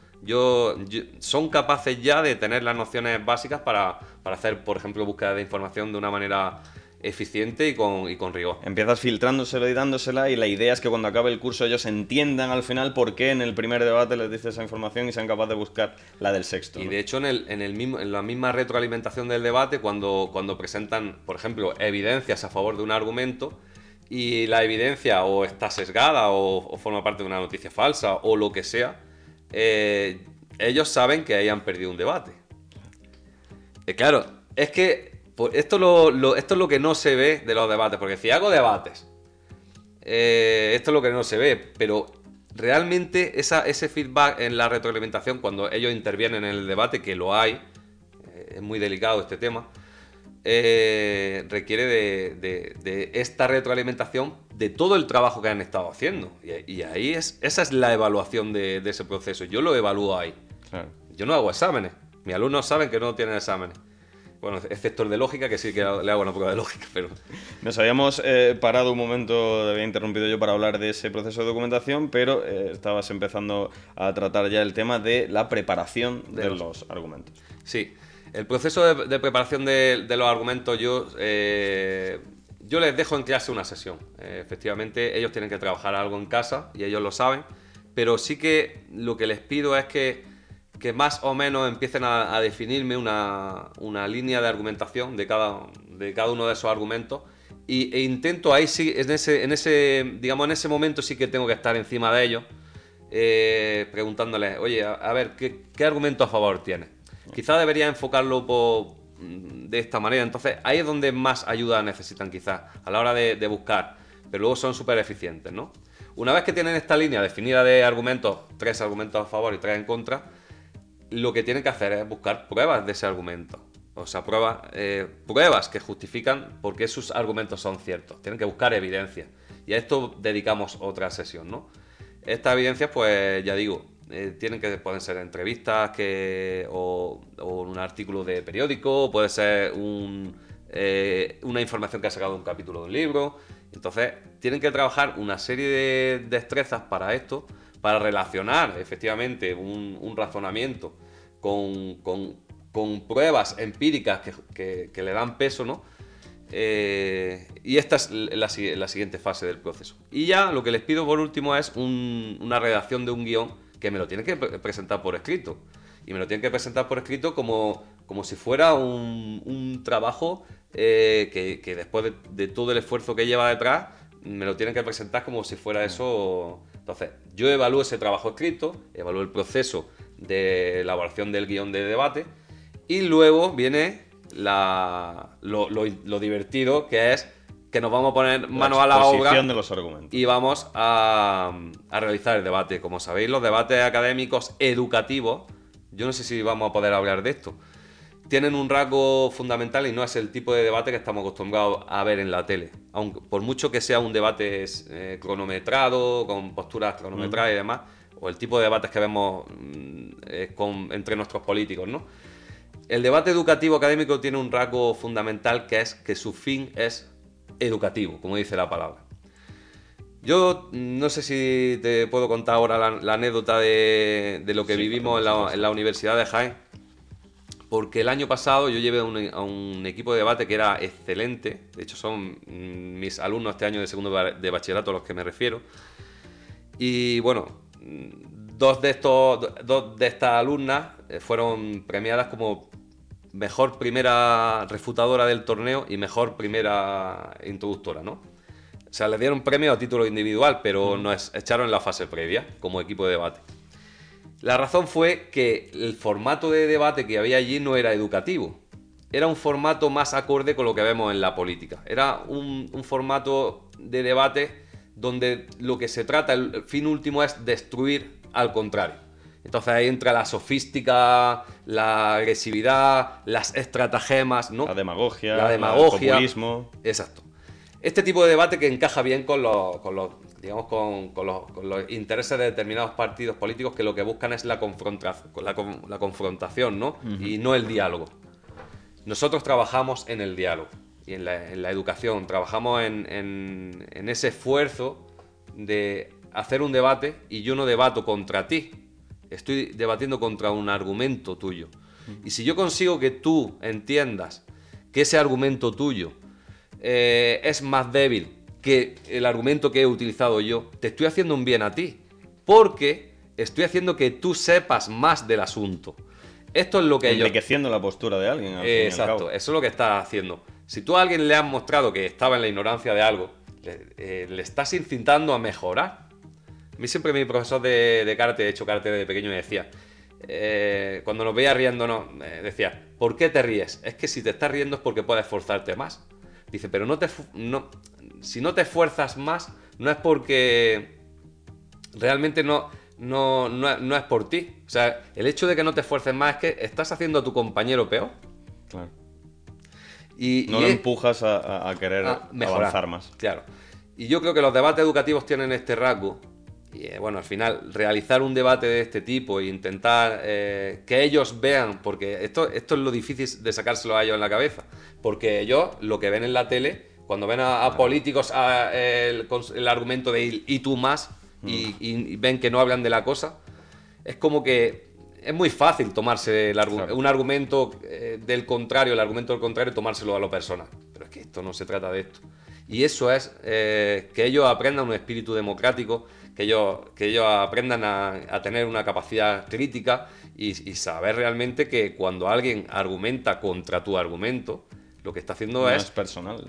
son capaces ya de tener las nociones básicas para hacer, por ejemplo, búsqueda de información de una manera eficiente y con rigor. Empiezas filtrándosela y dándosela, y la idea es que cuando acabe el curso ellos entiendan al final por qué en el primer debate les dices esa información y sean capaces de buscar la del sexto, ¿no? Y de hecho en la misma retroalimentación del debate, cuando presentan, por ejemplo, evidencias a favor de un argumento y la evidencia o está sesgada o forma parte de una noticia falsa o lo que sea, ellos saben que ahí han perdido un debate. Claro, es que esto es lo que no se ve de los debates, porque si hago debates, esto es lo que no se ve, pero realmente ese feedback en la retroalimentación, cuando ellos intervienen en el debate, que lo hay, es muy delicado este tema, requiere de esta retroalimentación de todo el trabajo que han estado haciendo, y ahí esa es la evaluación de ese proceso. Yo lo evalúo ahí, claro. Yo no hago exámenes, mis alumnos saben que no tienen exámenes. Bueno, excepto el de lógica, que sí que le hago una prueba de lógica, pero... Nos habíamos parado un momento, había interrumpido yo para hablar de ese proceso de documentación, pero estabas empezando a tratar ya el tema de la preparación de los argumentos. Sí, el proceso de preparación de los argumentos, yo les dejo en clase una sesión. Efectivamente, ellos tienen que trabajar algo en casa y ellos lo saben, pero sí que lo que les pido es que más o menos empiecen a definirme una línea de argumentación de cada uno de esos argumentos, e intento ahí sí, en ese momento sí que tengo que estar encima de ellos, preguntándoles, oye, a ver, ¿qué argumento a favor tienes? Quizás debería enfocarlo de esta manera. Entonces ahí es donde más ayuda necesitan quizás a la hora de buscar, pero luego son súper eficientes, ¿no? Una vez que tienen esta línea definida de argumentos, 3 argumentos a favor y 3 en contra, lo que tienen que hacer es buscar pruebas de ese argumento. O sea, pruebas que justifican por qué sus argumentos son ciertos. Tienen que buscar evidencia. Y a esto dedicamos otra sesión, ¿no? Estas evidencias, pues ya digo, pueden ser entrevistas o un artículo de periódico, puede ser una información que ha sacado un capítulo de un libro. Entonces, tienen que trabajar una serie de destrezas para esto, para relacionar efectivamente un razonamiento con pruebas empíricas que le dan peso, ¿no? Y esta es la siguiente fase del proceso. Y ya lo que les pido por último es una redacción de un guión, que me lo tienen que presentar por escrito. Y me lo tienen que presentar por escrito como si fuera un trabajo que después de todo el esfuerzo que lleva detrás, me lo tienen que presentar como si fuera eso. Entonces, yo evalúo ese trabajo escrito, evalúo el proceso de elaboración del guión de debate, y luego viene lo divertido, que es que nos vamos a poner mano a la obra de los argumentos. Y vamos a realizar el debate. Como sabéis, los debates académicos educativos, yo no sé si vamos a poder hablar de esto, tienen un rasgo fundamental y no es el tipo de debate que estamos acostumbrados a ver en la tele. Aunque por mucho que sea un debate cronometrado, con posturas cronometradas y demás, o el tipo de debates que vemos entre nuestros políticos, ¿no? El debate educativo académico tiene un rasgo fundamental, que es que su fin es educativo, como dice la palabra. Yo no sé si te puedo contar ahora la anécdota de lo que vivimos en la Universidad de Jaén. Porque el año pasado yo llevé a un equipo de debate que era excelente. De hecho, son mis alumnos este año de segundo de bachillerato a los que me refiero. Y bueno, dos de estas alumnas fueron premiadas como mejor primera refutadora del torneo y mejor primera introductora, ¿no? O sea, les dieron premio a título individual, pero nos echaron en la fase previa como equipo de debate. La razón fue que el formato de debate que había allí no era educativo. Era un formato más acorde con lo que vemos en la política. Era un formato de debate donde lo que se trata, el fin último, es destruir al contrario. Entonces ahí entra la sofística, la agresividad, las estratagemas, ¿no? La demagogia, el populismo. Exacto. Este tipo de debate que encaja bien con los intereses de determinados partidos políticos, que lo que buscan es la confrontación, ¿no? Uh-huh. Y no el diálogo. Nosotros trabajamos en el diálogo y en la educación, trabajamos en ese esfuerzo de hacer un debate, y yo no debato contra ti, estoy debatiendo contra un argumento tuyo. Y si yo consigo que tú entiendas que ese argumento tuyo es más débil que el argumento que he utilizado yo, te estoy haciendo un bien a ti, porque estoy haciendo que tú sepas más del asunto. Esto es lo que enriqueciendo la postura de alguien. Exacto, eso es lo que estás haciendo. Si tú a alguien le has mostrado que estaba en la ignorancia de algo, le estás incitando a mejorar. A mí siempre mi profesor de karate, de hecho karate de pequeño, me decía, cuando nos veía riéndonos, decía, ¿por qué te ríes? Es que si te estás riendo es porque puedes esforzarte más. Dice, pero si no te esfuerzas más, no es porque realmente no es por ti. O sea, el hecho de que no te esfuerces más es que estás haciendo a tu compañero peor. Claro. Y no lo empujas a querer avanzar más. Claro. Y yo creo que los debates educativos tienen este rasgo. Y bueno, al final, realizar un debate de este tipo e intentar que ellos vean, porque esto es lo difícil de sacárselo a ellos en la cabeza. Porque ellos lo que ven en la tele, cuando ven a políticos el argumento de y tú más, y ven que no hablan de la cosa, es como que es muy fácil tomarse un argumento del contrario, tomárselo a lo personal. Pero es que esto no se trata de esto. Y eso es que ellos aprendan un espíritu democrático, que ellos aprendan a tener una capacidad crítica y saber realmente que cuando alguien argumenta contra tu argumento, lo que está haciendo no es personal,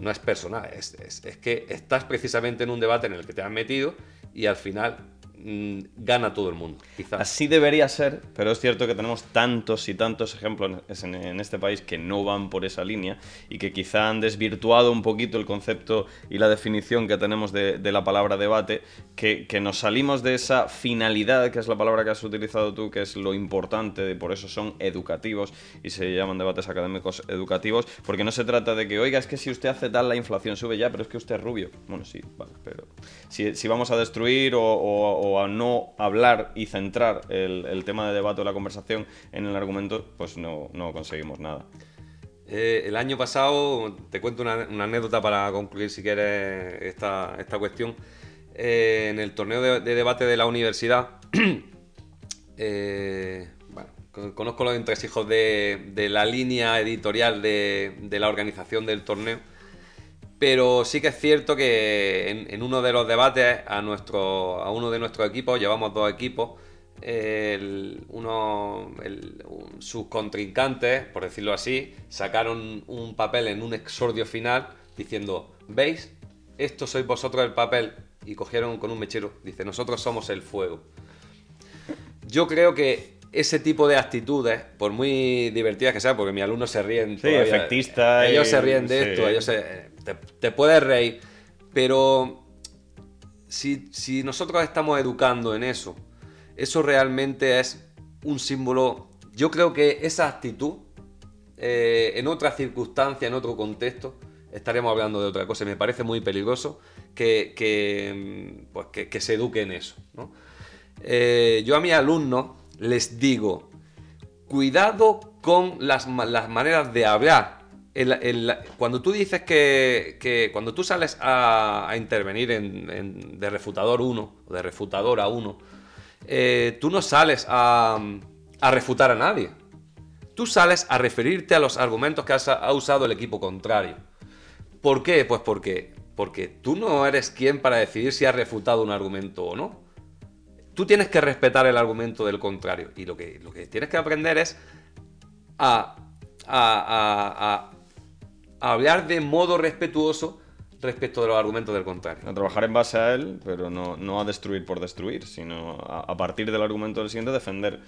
es que estás precisamente en un debate en el que te has metido y al final gana todo el mundo, quizás. Así debería ser, pero es cierto que tenemos tantos y tantos ejemplos en este país que no van por esa línea y que quizá han desvirtuado un poquito el concepto y la definición que tenemos de la palabra debate, que nos salimos de esa finalidad, que es la palabra que has utilizado tú, que es lo importante, y por eso son educativos y se llaman debates académicos educativos, porque no se trata de que, oiga, es que si usted hace tal la inflación sube ya, pero es que usted es rubio. Bueno, sí, vale, pero si vamos a destruir o a no hablar y centrar el tema de debate o la conversación en el argumento, pues no conseguimos nada. El año pasado, te cuento una anécdota para concluir si quieres esta cuestión. En el torneo de debate de la universidad, bueno, conozco los entresijos de la línea editorial de la organización del torneo. Pero sí que es cierto que en uno de los debates a uno de nuestros equipos, llevamos dos equipos, sus contrincantes, por decirlo así, sacaron un papel en un exordio final diciendo, ¿veis? Esto sois vosotros el papel, y cogieron con un mechero, dice, nosotros somos el fuego. Yo creo que ese tipo de actitudes, por muy divertidas que sean, porque mis alumnos se ríen todavía, efectista, ellos se ríen de esto, ellos te puedes reír, pero si nosotros estamos educando en eso realmente es un símbolo. Yo creo que esa actitud, en otra circunstancia, en otro contexto, estaremos hablando de otra cosa, y me parece muy peligroso que se eduque en eso, ¿no? Yo a mis alumnos les digo, cuidado con las maneras de hablar. Cuando tú dices que cuando tú sales a intervenir de refutador 1 o de refutadora 1, tú no sales a refutar a nadie. Tú sales a referirte a los argumentos que ha usado el equipo contrario. ¿Por qué? Pues porque tú no eres quien para decidir si has refutado un argumento o no. Tú tienes que respetar el argumento del contrario, y lo que tienes que aprender es a hablar de modo respetuoso respecto de los argumentos del contrario. A trabajar en base a él, pero no a destruir por destruir, sino a partir del argumento del siguiente defender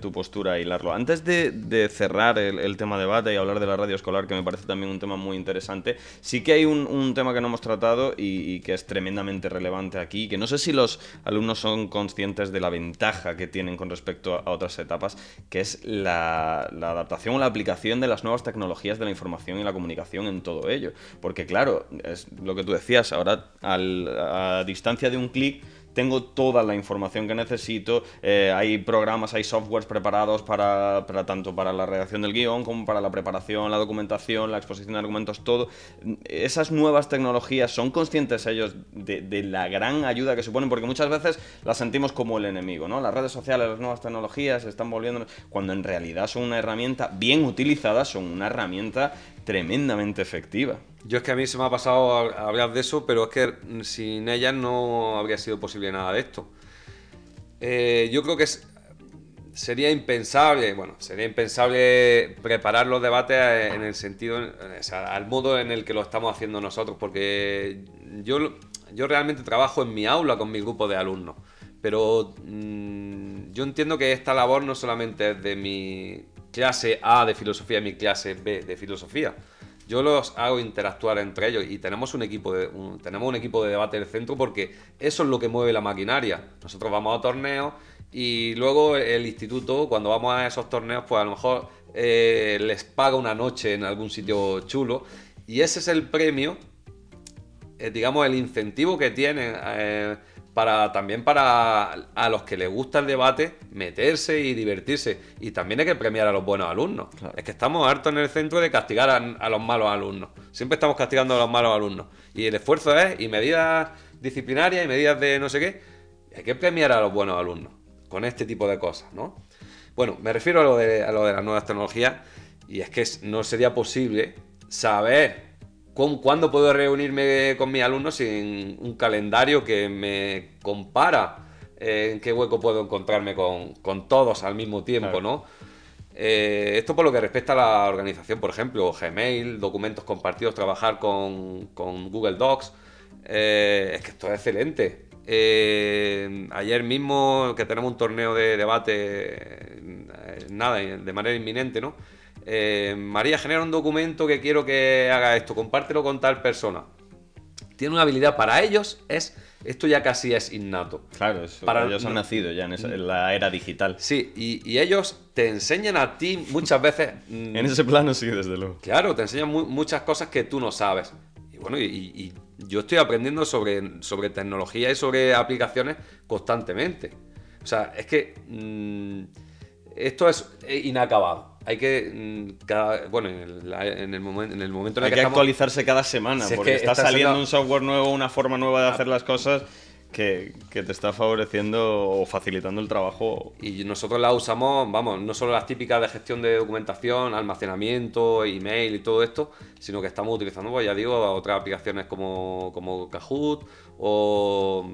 tu postura e hilarlo. Antes de cerrar el tema debate y hablar de la radio escolar, que me parece también un tema muy interesante, sí que hay un tema que no hemos tratado y que es tremendamente relevante aquí, que no sé si los alumnos son conscientes de la ventaja que tienen con respecto a otras etapas, que es la adaptación o la aplicación de las nuevas tecnologías de la información y la comunicación en todo ello. Porque claro, es lo que tú decías, ahora a distancia de un clic tengo toda la información que necesito, hay programas, hay softwares preparados para tanto para la redacción del guión como para la preparación, la documentación, la exposición de argumentos, todo. Esas nuevas tecnologías, ¿son conscientes ellos de la gran ayuda que suponen? Porque muchas veces las sentimos como el enemigo, ¿no? Las redes sociales, las nuevas tecnologías están volviendo, cuando en realidad son una herramienta bien utilizada, son una herramienta tremendamente efectiva. Yo es que a mí se me ha pasado a hablar de eso, pero es que sin ellas no habría sido posible nada de esto. Yo creo que sería impensable preparar los debates en el sentido, o sea, al modo en el que lo estamos haciendo nosotros, porque yo realmente trabajo en mi aula con mi grupo de alumnos, pero yo entiendo que esta labor no solamente es de mi clase A de filosofía y mi clase B de filosofía. Yo los hago interactuar entre ellos y tenemos un equipo de debate del centro, porque eso es lo que mueve la maquinaria. Nosotros vamos a torneos y luego el instituto, cuando vamos a esos torneos, pues a lo mejor les paga una noche en algún sitio chulo, y ese es el premio, digamos el incentivo que tienen para a los que les gusta el debate meterse y divertirse. Y también hay que premiar a los buenos alumnos. Claro. Es que estamos hartos en el centro de castigar a los malos alumnos. Siempre estamos castigando a los malos alumnos. Y el esfuerzo es, y medidas disciplinarias, y medidas de no sé qué, hay que premiar a los buenos alumnos con este tipo de cosas, ¿no? Bueno, me refiero a lo de las nuevas tecnologías, y es que no sería posible saber ¿cuándo puedo reunirme con mis alumnos sin un calendario que me compara en qué hueco puedo encontrarme con todos al mismo tiempo, ¿no? Esto por lo que respecta a la organización, por ejemplo, Gmail, documentos compartidos, trabajar con Google Docs. Es que esto es excelente. Ayer mismo, que tenemos un torneo de debate, de manera inminente, ¿no? María, genera un documento que quiero que haga esto, compártelo con tal persona. Tiene una habilidad, para ellos esto ya casi es innato. Claro, ellos han nacido ya en la era digital. Sí, y ellos te enseñan a ti muchas veces. En ese plano sí, desde luego. Claro, te enseñan muchas cosas que tú no sabes. Y bueno, y yo estoy aprendiendo sobre tecnología y sobre aplicaciones constantemente. O sea, es que esto es inacabado. Hay que, en el momento en el que estamos, actualizarse cada semana, si porque es que está saliendo un software nuevo, una forma nueva de hacer las cosas que te está favoreciendo o facilitando el trabajo. Y nosotros la usamos, vamos, no solo las típicas de gestión de documentación, almacenamiento, email y todo esto, sino que estamos utilizando, pues ya digo, otras aplicaciones como Kahoot o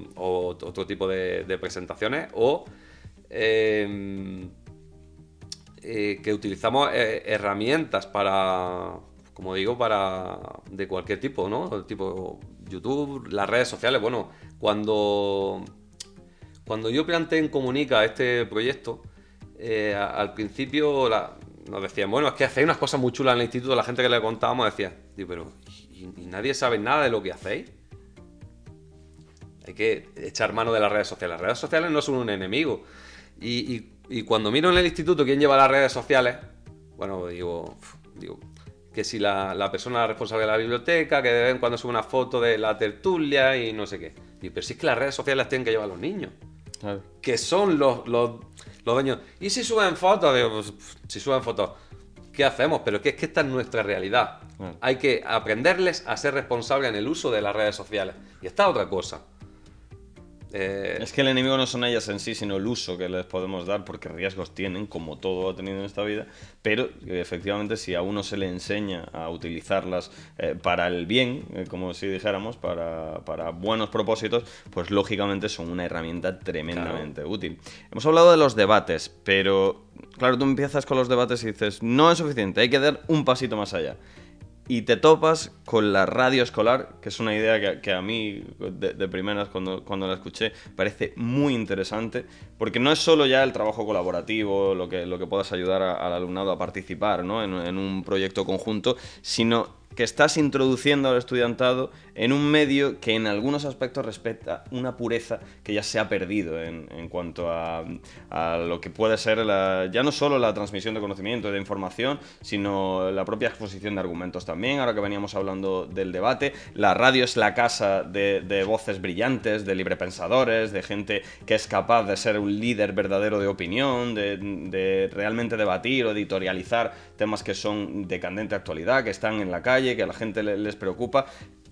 otro tipo de presentaciones o... que utilizamos herramientas para, como digo, para de cualquier tipo, ¿no? Tipo YouTube, las redes sociales. Bueno, cuando yo planteé en Comunica este proyecto, al principio nos decían, bueno, es que hacéis unas cosas muy chulas en el instituto. La gente que le contábamos decía, pero ¿y nadie sabe nada de lo que hacéis? Hay que echar mano de las redes sociales. Las redes sociales no son un enemigo. Y cuando miro en el instituto quién lleva las redes sociales, bueno, digo que si la persona responsable de la biblioteca, que de vez en cuando sube una foto de la tertulia y no sé qué. Pero si es que las redes sociales las tienen que llevar los niños, claro, que son los dueños. Y si suben fotos, ¿qué hacemos? Pero es que esta es nuestra realidad. Claro. Hay que aprenderles a ser responsables en el uso de las redes sociales. Y esta otra cosa. Es que el enemigo no son ellas en sí, sino el uso que les podemos dar, porque riesgos tienen, como todo ha tenido en esta vida, pero efectivamente si a uno se le enseña a utilizarlas para el bien, como si dijéramos, para buenos propósitos, pues lógicamente son una herramienta tremendamente útil. Hemos hablado de los debates, pero claro, tú empiezas con los debates y dices, no es suficiente, hay que dar un pasito más allá. y te topas con la radio escolar, que es una idea que a mí de primeras cuando la escuché parece muy interesante, porque no es solo ya el trabajo colaborativo, lo que puedas ayudar al alumnado a participar, ¿no? en un proyecto conjunto, sino que estás introduciendo al estudiantado en un medio que en algunos aspectos respeta una pureza que ya se ha perdido en cuanto a lo que puede ser ya no solo la transmisión de conocimiento y de información, sino la propia exposición de argumentos también. Ahora que veníamos hablando del debate, la radio es la casa de voces brillantes, de librepensadores, de gente que es capaz de ser un líder verdadero de opinión, de realmente debatir o editorializar temas que son de candente actualidad, que están en la calle, que a la gente les preocupa.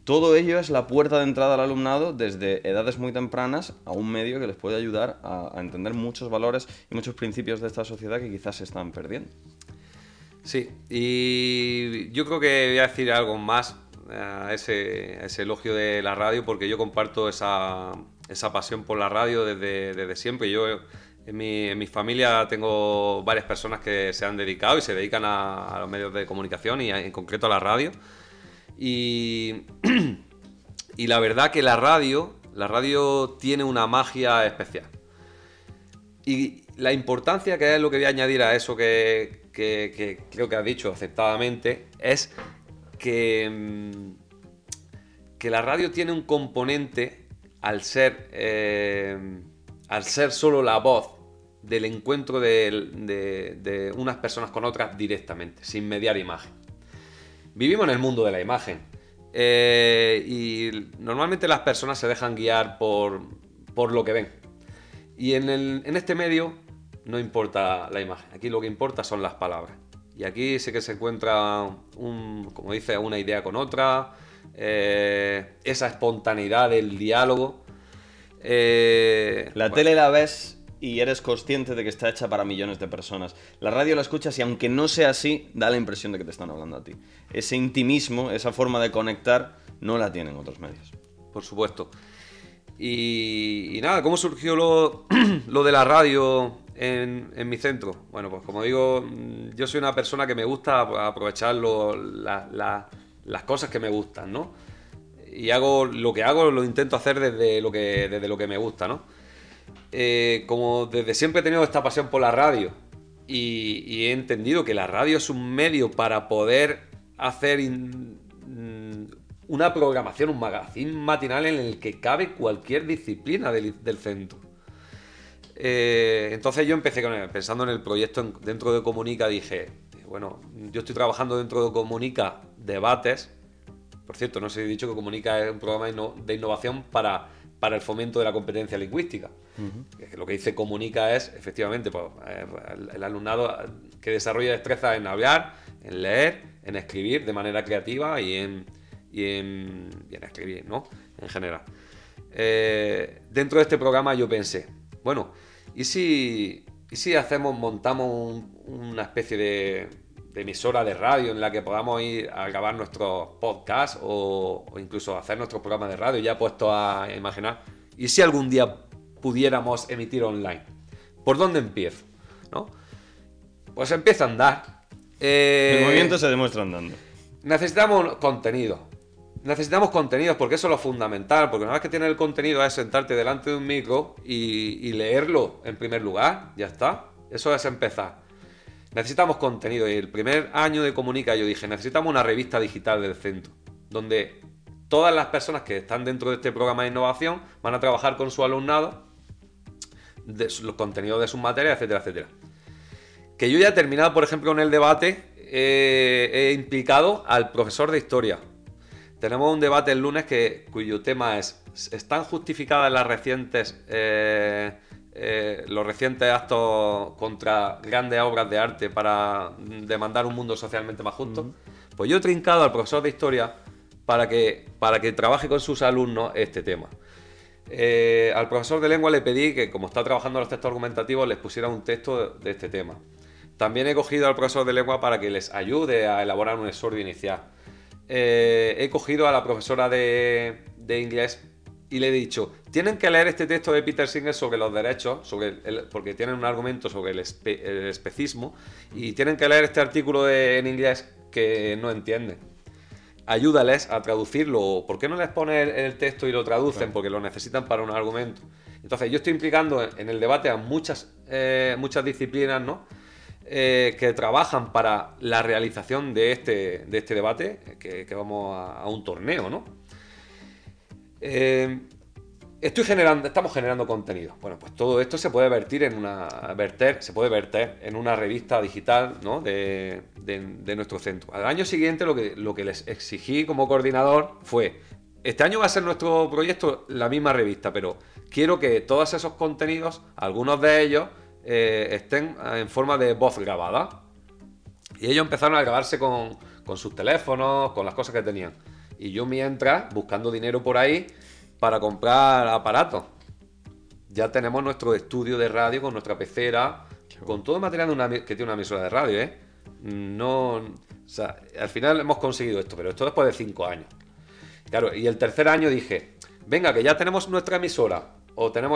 Todo ello es la puerta de entrada al alumnado desde edades muy tempranas a un medio que les puede ayudar a entender muchos valores y muchos principios de esta sociedad que quizás se están perdiendo. Sí, y yo creo que voy a decir algo más a ese elogio de la radio, porque yo comparto esa pasión por la radio desde siempre. Yo en mi familia tengo varias personas que se han dedicado y se dedican a los medios de comunicación y en concreto a la radio. Y la verdad que la radio tiene una magia especial. Y la importancia, que es lo que voy a añadir a eso que creo que has dicho acertadamente, es que la radio tiene un componente al ser solo la voz del encuentro de unas personas con otras directamente, sin mediar imagen. Vivimos en el mundo de la imagen y normalmente las personas se dejan guiar por lo que ven. Y en este medio no importa la imagen, aquí lo que importa son las palabras. Y aquí sí que se encuentra, como dice, una idea con otra, esa espontaneidad del diálogo. Tele la ves y eres consciente de que está hecha para millones de personas. La radio la escuchas y aunque no sea así, da la impresión de que te están hablando a ti. Ese intimismo, esa forma de conectar, no la tienen otros medios. Por supuesto. Y nada, ¿cómo surgió lo de la radio en mi centro? Bueno, pues como digo, yo soy una persona que me gusta aprovechar las cosas que me gustan, ¿no? Y hago lo que hago, lo intento hacer desde lo que me gusta, ¿no? Como desde siempre he tenido esta pasión por la radio y he entendido que la radio es un medio para poder hacer una programación, un magazín matinal en el que cabe cualquier disciplina del centro. Entonces yo empecé pensando en el proyecto dentro de Comunica. Dije, bueno, yo estoy trabajando dentro de Comunica debates. Por cierto, no os he dicho que Comunica es un programa de innovación para el fomento de la competencia lingüística. Uh-huh. Lo que dice Comunica es, efectivamente, pues, el alumnado que desarrolla destrezas en hablar, en leer, en escribir de manera creativa y en escribir, ¿no? En general. Dentro de este programa yo pensé, bueno, ¿y si montamos una especie de emisora de radio en la que podamos ir a grabar nuestros podcasts o incluso hacer nuestros programas de radio? Ya puesto a imaginar, ¿y si algún día pudiéramos emitir online? ¿Por dónde empiezo? ¿No? Pues empieza a andar. El movimiento se demuestra andando. Necesitamos contenidos, porque eso es lo fundamental, porque una vez que tienes el contenido es sentarte delante de un micro y leerlo en primer lugar, ya está. Eso es empezar. Necesitamos contenido, y el primer año de Comunica yo dije, necesitamos una revista digital del centro, donde todas las personas que están dentro de este programa de innovación van a trabajar con su alumnado, los contenidos de sus materias, etcétera, etcétera. Que yo ya he terminado, por ejemplo, en el debate, he implicado al profesor de historia. Tenemos un debate el lunes cuyo tema es, ¿están justificadas las recientes... los recientes actos contra grandes obras de arte para demandar un mundo socialmente más justo? Uh-huh. Pues yo he trincado al profesor de historia para que trabaje con sus alumnos este tema. Al profesor de lengua le pedí que, como está trabajando los textos argumentativos, les pusiera un texto de este tema. También he cogido al profesor de lengua para que les ayude a elaborar un exordio inicial. He cogido a la profesora de inglés y le he dicho, tienen que leer este texto de Peter Singer sobre los derechos, porque tienen un argumento sobre el especismo, y tienen que leer este artículo en inglés que no entienden. ayúdales a traducirlo. ¿Por qué no les pones el texto y lo traducen? Claro. Porque lo necesitan para un argumento. Entonces, yo estoy implicando en el debate a muchas disciplinas, ¿no? Que trabajan para la realización de este debate, que vamos a un torneo, ¿no? Estamos generando contenido. Bueno, pues todo esto se puede vertir en verter en una revista digital, ¿no? de nuestro centro. Al año siguiente lo que les exigí como coordinador fue: este año va a ser nuestro proyecto la misma revista, pero quiero que todos esos contenidos, algunos de ellos, estén en forma de voz grabada. Y ellos empezaron a grabarse con sus teléfonos, con las cosas que tenían. Y yo mientras, buscando dinero por ahí para comprar aparatos. Ya tenemos nuestro estudio de radio con nuestra pecera, bueno, con todo el material que tiene una emisora de radio, ¿eh? No, o sea, al final hemos conseguido esto, pero esto después de 5 años. Claro, y el tercer año dije: venga, que ya tenemos nuestra emisora,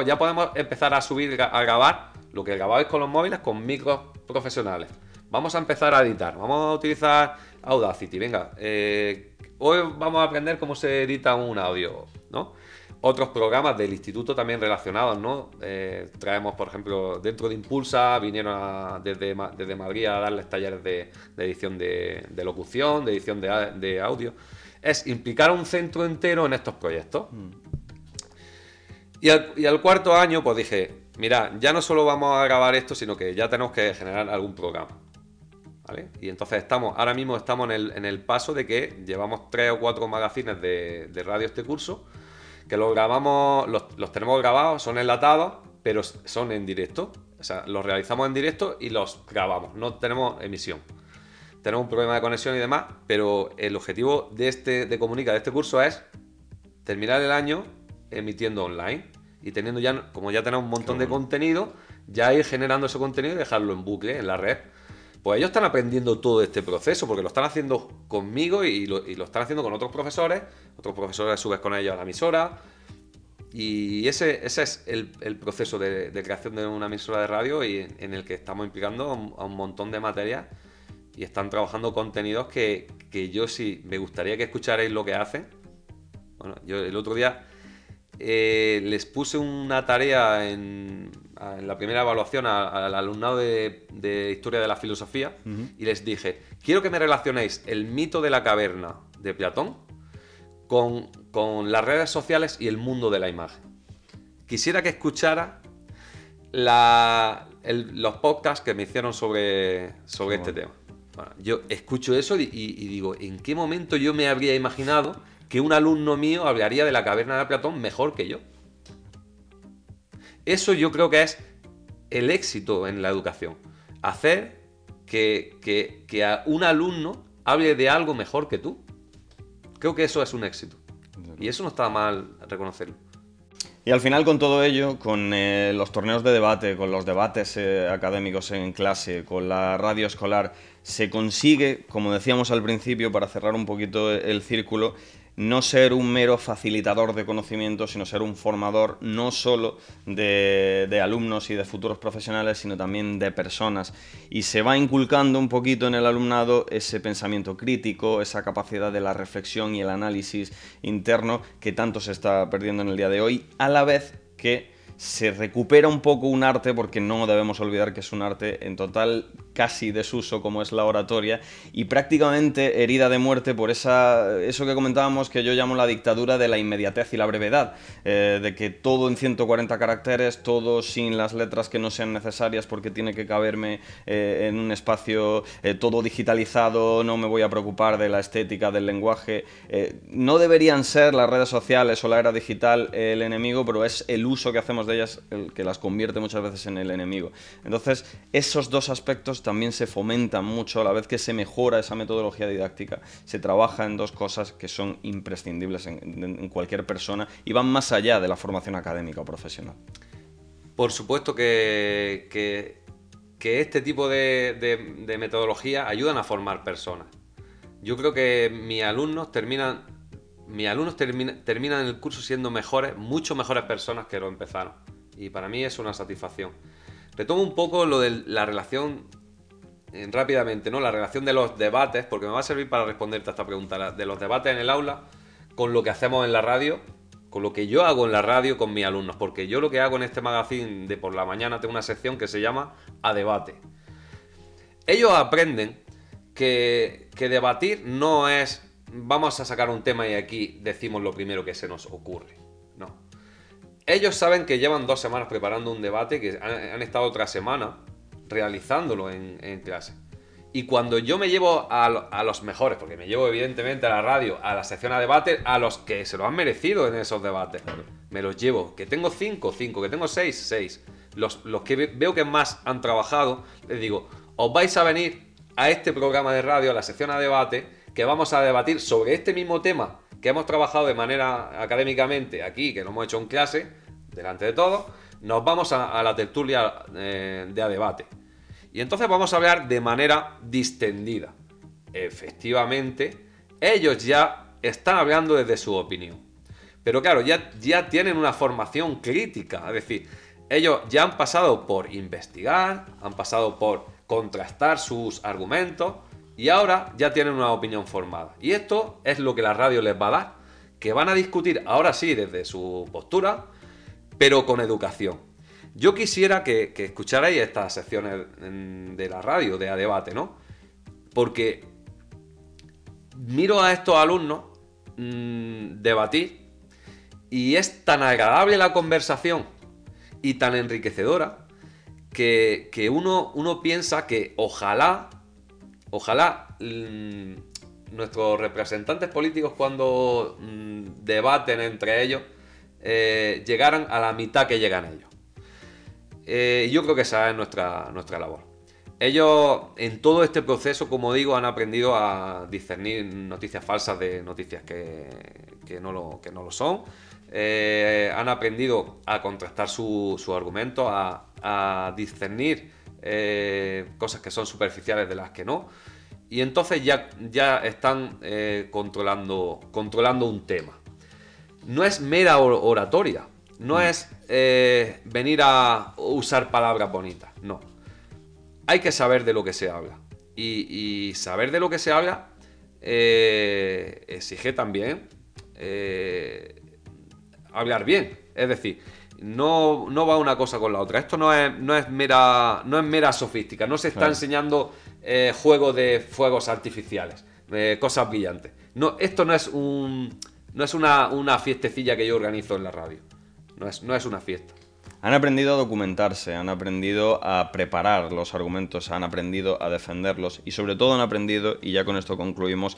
ya podemos empezar a subir, a grabar lo que grababais con los móviles, con micros profesionales. Vamos a empezar a editar, vamos a utilizar Audacity, venga, hoy vamos a aprender cómo se edita un audio, ¿no? Otros programas del instituto también relacionados, ¿no? Traemos, por ejemplo, dentro de Impulsa, vinieron desde Madrid a darles talleres de edición de locución, de edición de audio. Es implicar a un centro entero en estos proyectos. Y al cuarto año, pues dije: mira, ya no solo vamos a grabar esto, sino que ya tenemos que generar algún programa, ¿vale? Y entonces ahora mismo estamos en el paso de que llevamos 3 o 4 magazines de radio este curso, que los grabamos, los tenemos grabados, son enlatados, pero son en directo. O sea, los realizamos en directo y los grabamos, no tenemos emisión. Tenemos un problema de conexión y demás, pero el objetivo de Comunica, de este curso, es terminar el año emitiendo online y teniendo ya, como ya tenemos un montón de contenido, ya ir generando ese contenido y dejarlo en bucle, en la red. Pues ellos están aprendiendo todo este proceso, porque lo están haciendo conmigo y lo están haciendo con otros profesores. Otros profesores subes con ellos a la emisora. Y ese es el proceso de creación de una emisora de radio, y en el que estamos implicando a un montón de materias. Y están trabajando contenidos que yo sí me gustaría que escucharais lo que hacen. Bueno, yo el otro día les puse una tarea en la primera evaluación al alumnado de Historia de la Filosofía, y les dije: quiero que me relacionéis el mito de la caverna de Platón con las redes sociales y el mundo de la imagen. Quisiera que escuchara los podcasts que me hicieron sobre este tema. Bueno, yo escucho eso y digo: ¿en qué momento yo me habría imaginado que un alumno mío hablaría de la caverna de Platón mejor que yo? Eso yo creo que es el éxito en la educación. Hacer que a un alumno hable de algo mejor que tú. Creo que eso es un éxito. Y eso no está mal reconocerlo. Y al final, con todo ello, con los torneos de debate, con los debates académicos en clase, con la radio escolar, se consigue, como decíamos al principio, para cerrar un poquito el círculo, no ser un mero facilitador de conocimiento, sino ser un formador no solo de alumnos y de futuros profesionales, sino también de personas. Y se va inculcando un poquito en el alumnado ese pensamiento crítico, esa capacidad de la reflexión y el análisis interno que tanto se está perdiendo en el día de hoy, a la vez que se recupera un poco un arte, porque no debemos olvidar que es un arte en total casi desuso, como es la oratoria, y prácticamente herida de muerte por eso que comentábamos, que yo llamo la dictadura de la inmediatez y la brevedad, de que todo en 140 caracteres, todo sin las letras que no sean necesarias porque tiene que caberme en un espacio, todo digitalizado, no me voy a preocupar de la estética, del lenguaje. No deberían ser las redes sociales o la era digital el enemigo, pero es el uso que hacemos de ellas el que las convierte muchas veces en el enemigo. Entonces, esos dos aspectos también se fomentan mucho a la vez que se mejora esa metodología didáctica. Se trabaja en dos cosas que son imprescindibles en cualquier persona y van más allá de la formación académica o profesional. Por supuesto que este tipo de metodología ayudan a formar personas. Yo creo que mis alumnos terminan el curso siendo mucho mejores personas que lo empezaron. Y para mí es una satisfacción. Retomo un poco lo de la relación rápidamente, ¿no?, la relación de los debates, porque me va a servir para responderte a esta pregunta, de los debates en el aula con lo que hacemos en la radio, con lo que yo hago en la radio con mis alumnos, porque yo lo que hago en este magazine de por la mañana tengo una sección que se llama A Debate. Ellos aprenden que debatir no es vamos a sacar un tema y aquí decimos lo primero que se nos ocurre, no. Ellos saben que llevan 2 semanas preparando un debate, que han estado otra semana realizándolo en clase. Y cuando yo me llevo a los mejores, porque me llevo evidentemente a la radio, a la sección a debate, a los que se lo han merecido en esos debates, me los llevo. Que tengo 5, que tengo 6. Los que veo que más han trabajado, les digo, os vais a venir a este programa de radio, a la sección a debate, que vamos a debatir sobre este mismo tema que hemos trabajado de manera académicamente aquí, que lo hemos hecho en clase, delante de todos. Nos vamos a la tertulia de a debate. Y entonces vamos a hablar de manera distendida. Efectivamente, ellos ya están hablando desde su opinión. Pero claro, ya tienen una formación crítica. Es decir, ellos ya han pasado por investigar, han pasado por contrastar sus argumentos y ahora ya tienen una opinión formada. Y esto es lo que la radio les va a dar, que van a discutir ahora sí desde su postura, pero con educación. Yo quisiera que escucharais estas secciones de la radio, de A Debate, ¿no? Porque miro a estos alumnos debatir y es tan agradable la conversación y tan enriquecedora que uno piensa que ojalá nuestros representantes políticos cuando debaten entre ellos llegaran a la mitad que llegan ellos. Yo creo que esa es nuestra labor. Ellos en todo este proceso, como digo, han aprendido a discernir noticias falsas de noticias que no lo son. Han aprendido a contrastar su argumento, a discernir cosas que son superficiales de las que no. Y entonces ya están controlando un tema. No es mera oratoria, no es venir a usar palabras bonitas, no. Hay que saber de lo que se habla. Y saber de lo que se habla exige también hablar bien. Es decir, no va una cosa con la otra. Esto no es mera sofística, no se está enseñando juego de fuegos artificiales, cosas brillantes. No, esto no es una fiestecilla que yo organizo en la radio. No es una fiesta. Han aprendido a documentarse, han aprendido a preparar los argumentos, han aprendido a defenderlos y sobre todo han aprendido, y ya con esto concluimos,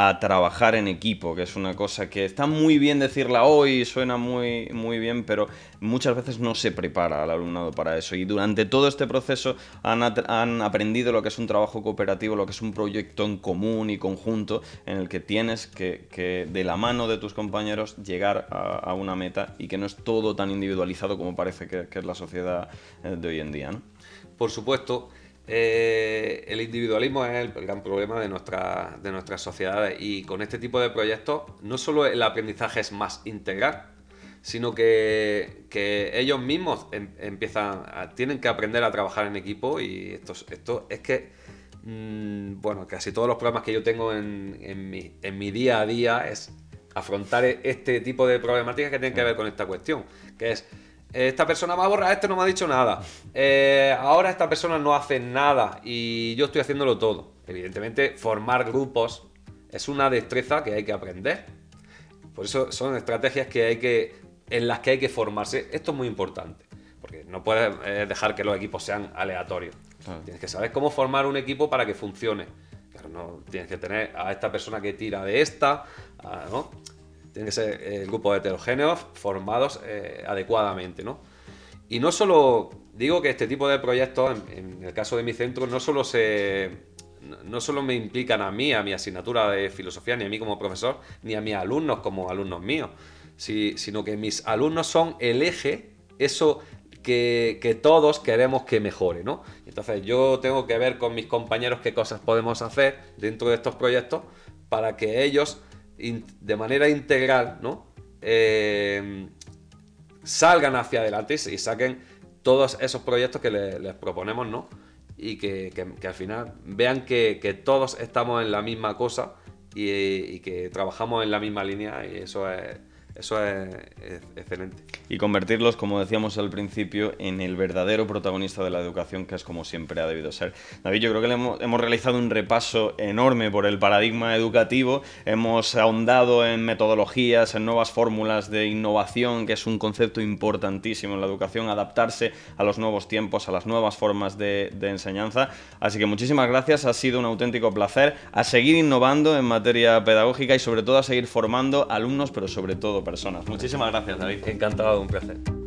a trabajar en equipo, que es una cosa que está muy bien decirla hoy, suena muy, muy bien, pero muchas veces no se prepara al alumnado para eso. Y durante todo este proceso han aprendido lo que es un trabajo cooperativo, lo que es un proyecto en común y conjunto, en el que tienes que de la mano de tus compañeros, llegar a una meta y que no es todo tan individualizado como parece que es la sociedad de hoy en día, ¿no? Por supuesto. El individualismo es el gran problema de nuestras sociedades y con este tipo de proyectos no solo el aprendizaje es más integral, sino que ellos mismos tienen que aprender a trabajar en equipo y esto es que, bueno, casi todos los problemas que yo tengo en mi día a día es afrontar este tipo de problemáticas que tienen que ver con esta cuestión, que es: esta persona me ha borrado, este no me ha dicho nada, ahora esta persona no hace nada y yo estoy haciéndolo todo. Evidentemente, formar grupos es una destreza que hay que aprender. Por eso son estrategias en las que hay que formarse. Esto es muy importante, porque no puedes dejar que los equipos sean aleatorios. Claro. Tienes que saber cómo formar un equipo para que funcione. Claro, no tienes que tener a esta persona que tira de esta, ¿no? Tienen que ser grupos heterogéneos formados adecuadamente, ¿no? Y no solo, digo que este tipo de proyectos, en el caso de mi centro, no solo me implican a mí, a mi asignatura de filosofía, ni a mí como profesor, ni a mis alumnos como alumnos míos, sino que mis alumnos son el eje, eso que todos queremos que mejore, ¿no? Entonces yo tengo que ver con mis compañeros qué cosas podemos hacer dentro de estos proyectos para que ellos, de manera integral, ¿no?, salgan hacia adelante y saquen todos esos proyectos que les proponemos, ¿no?, y que al final vean que todos estamos en la misma cosa y que trabajamos en la misma línea, y eso es excelente. Y convertirlos, como decíamos al principio, en el verdadero protagonista de la educación, que es como siempre ha debido ser. David, yo creo que hemos realizado un repaso enorme por el paradigma educativo, hemos ahondado en metodologías, en nuevas fórmulas de innovación, que es un concepto importantísimo en la educación, adaptarse a los nuevos tiempos, a las nuevas formas de enseñanza. Así que muchísimas gracias, ha sido un auténtico placer, a seguir innovando en materia pedagógica y sobre todo a seguir formando alumnos, pero sobre todo personas. Muchísimas gracias, David. Encantado, un placer.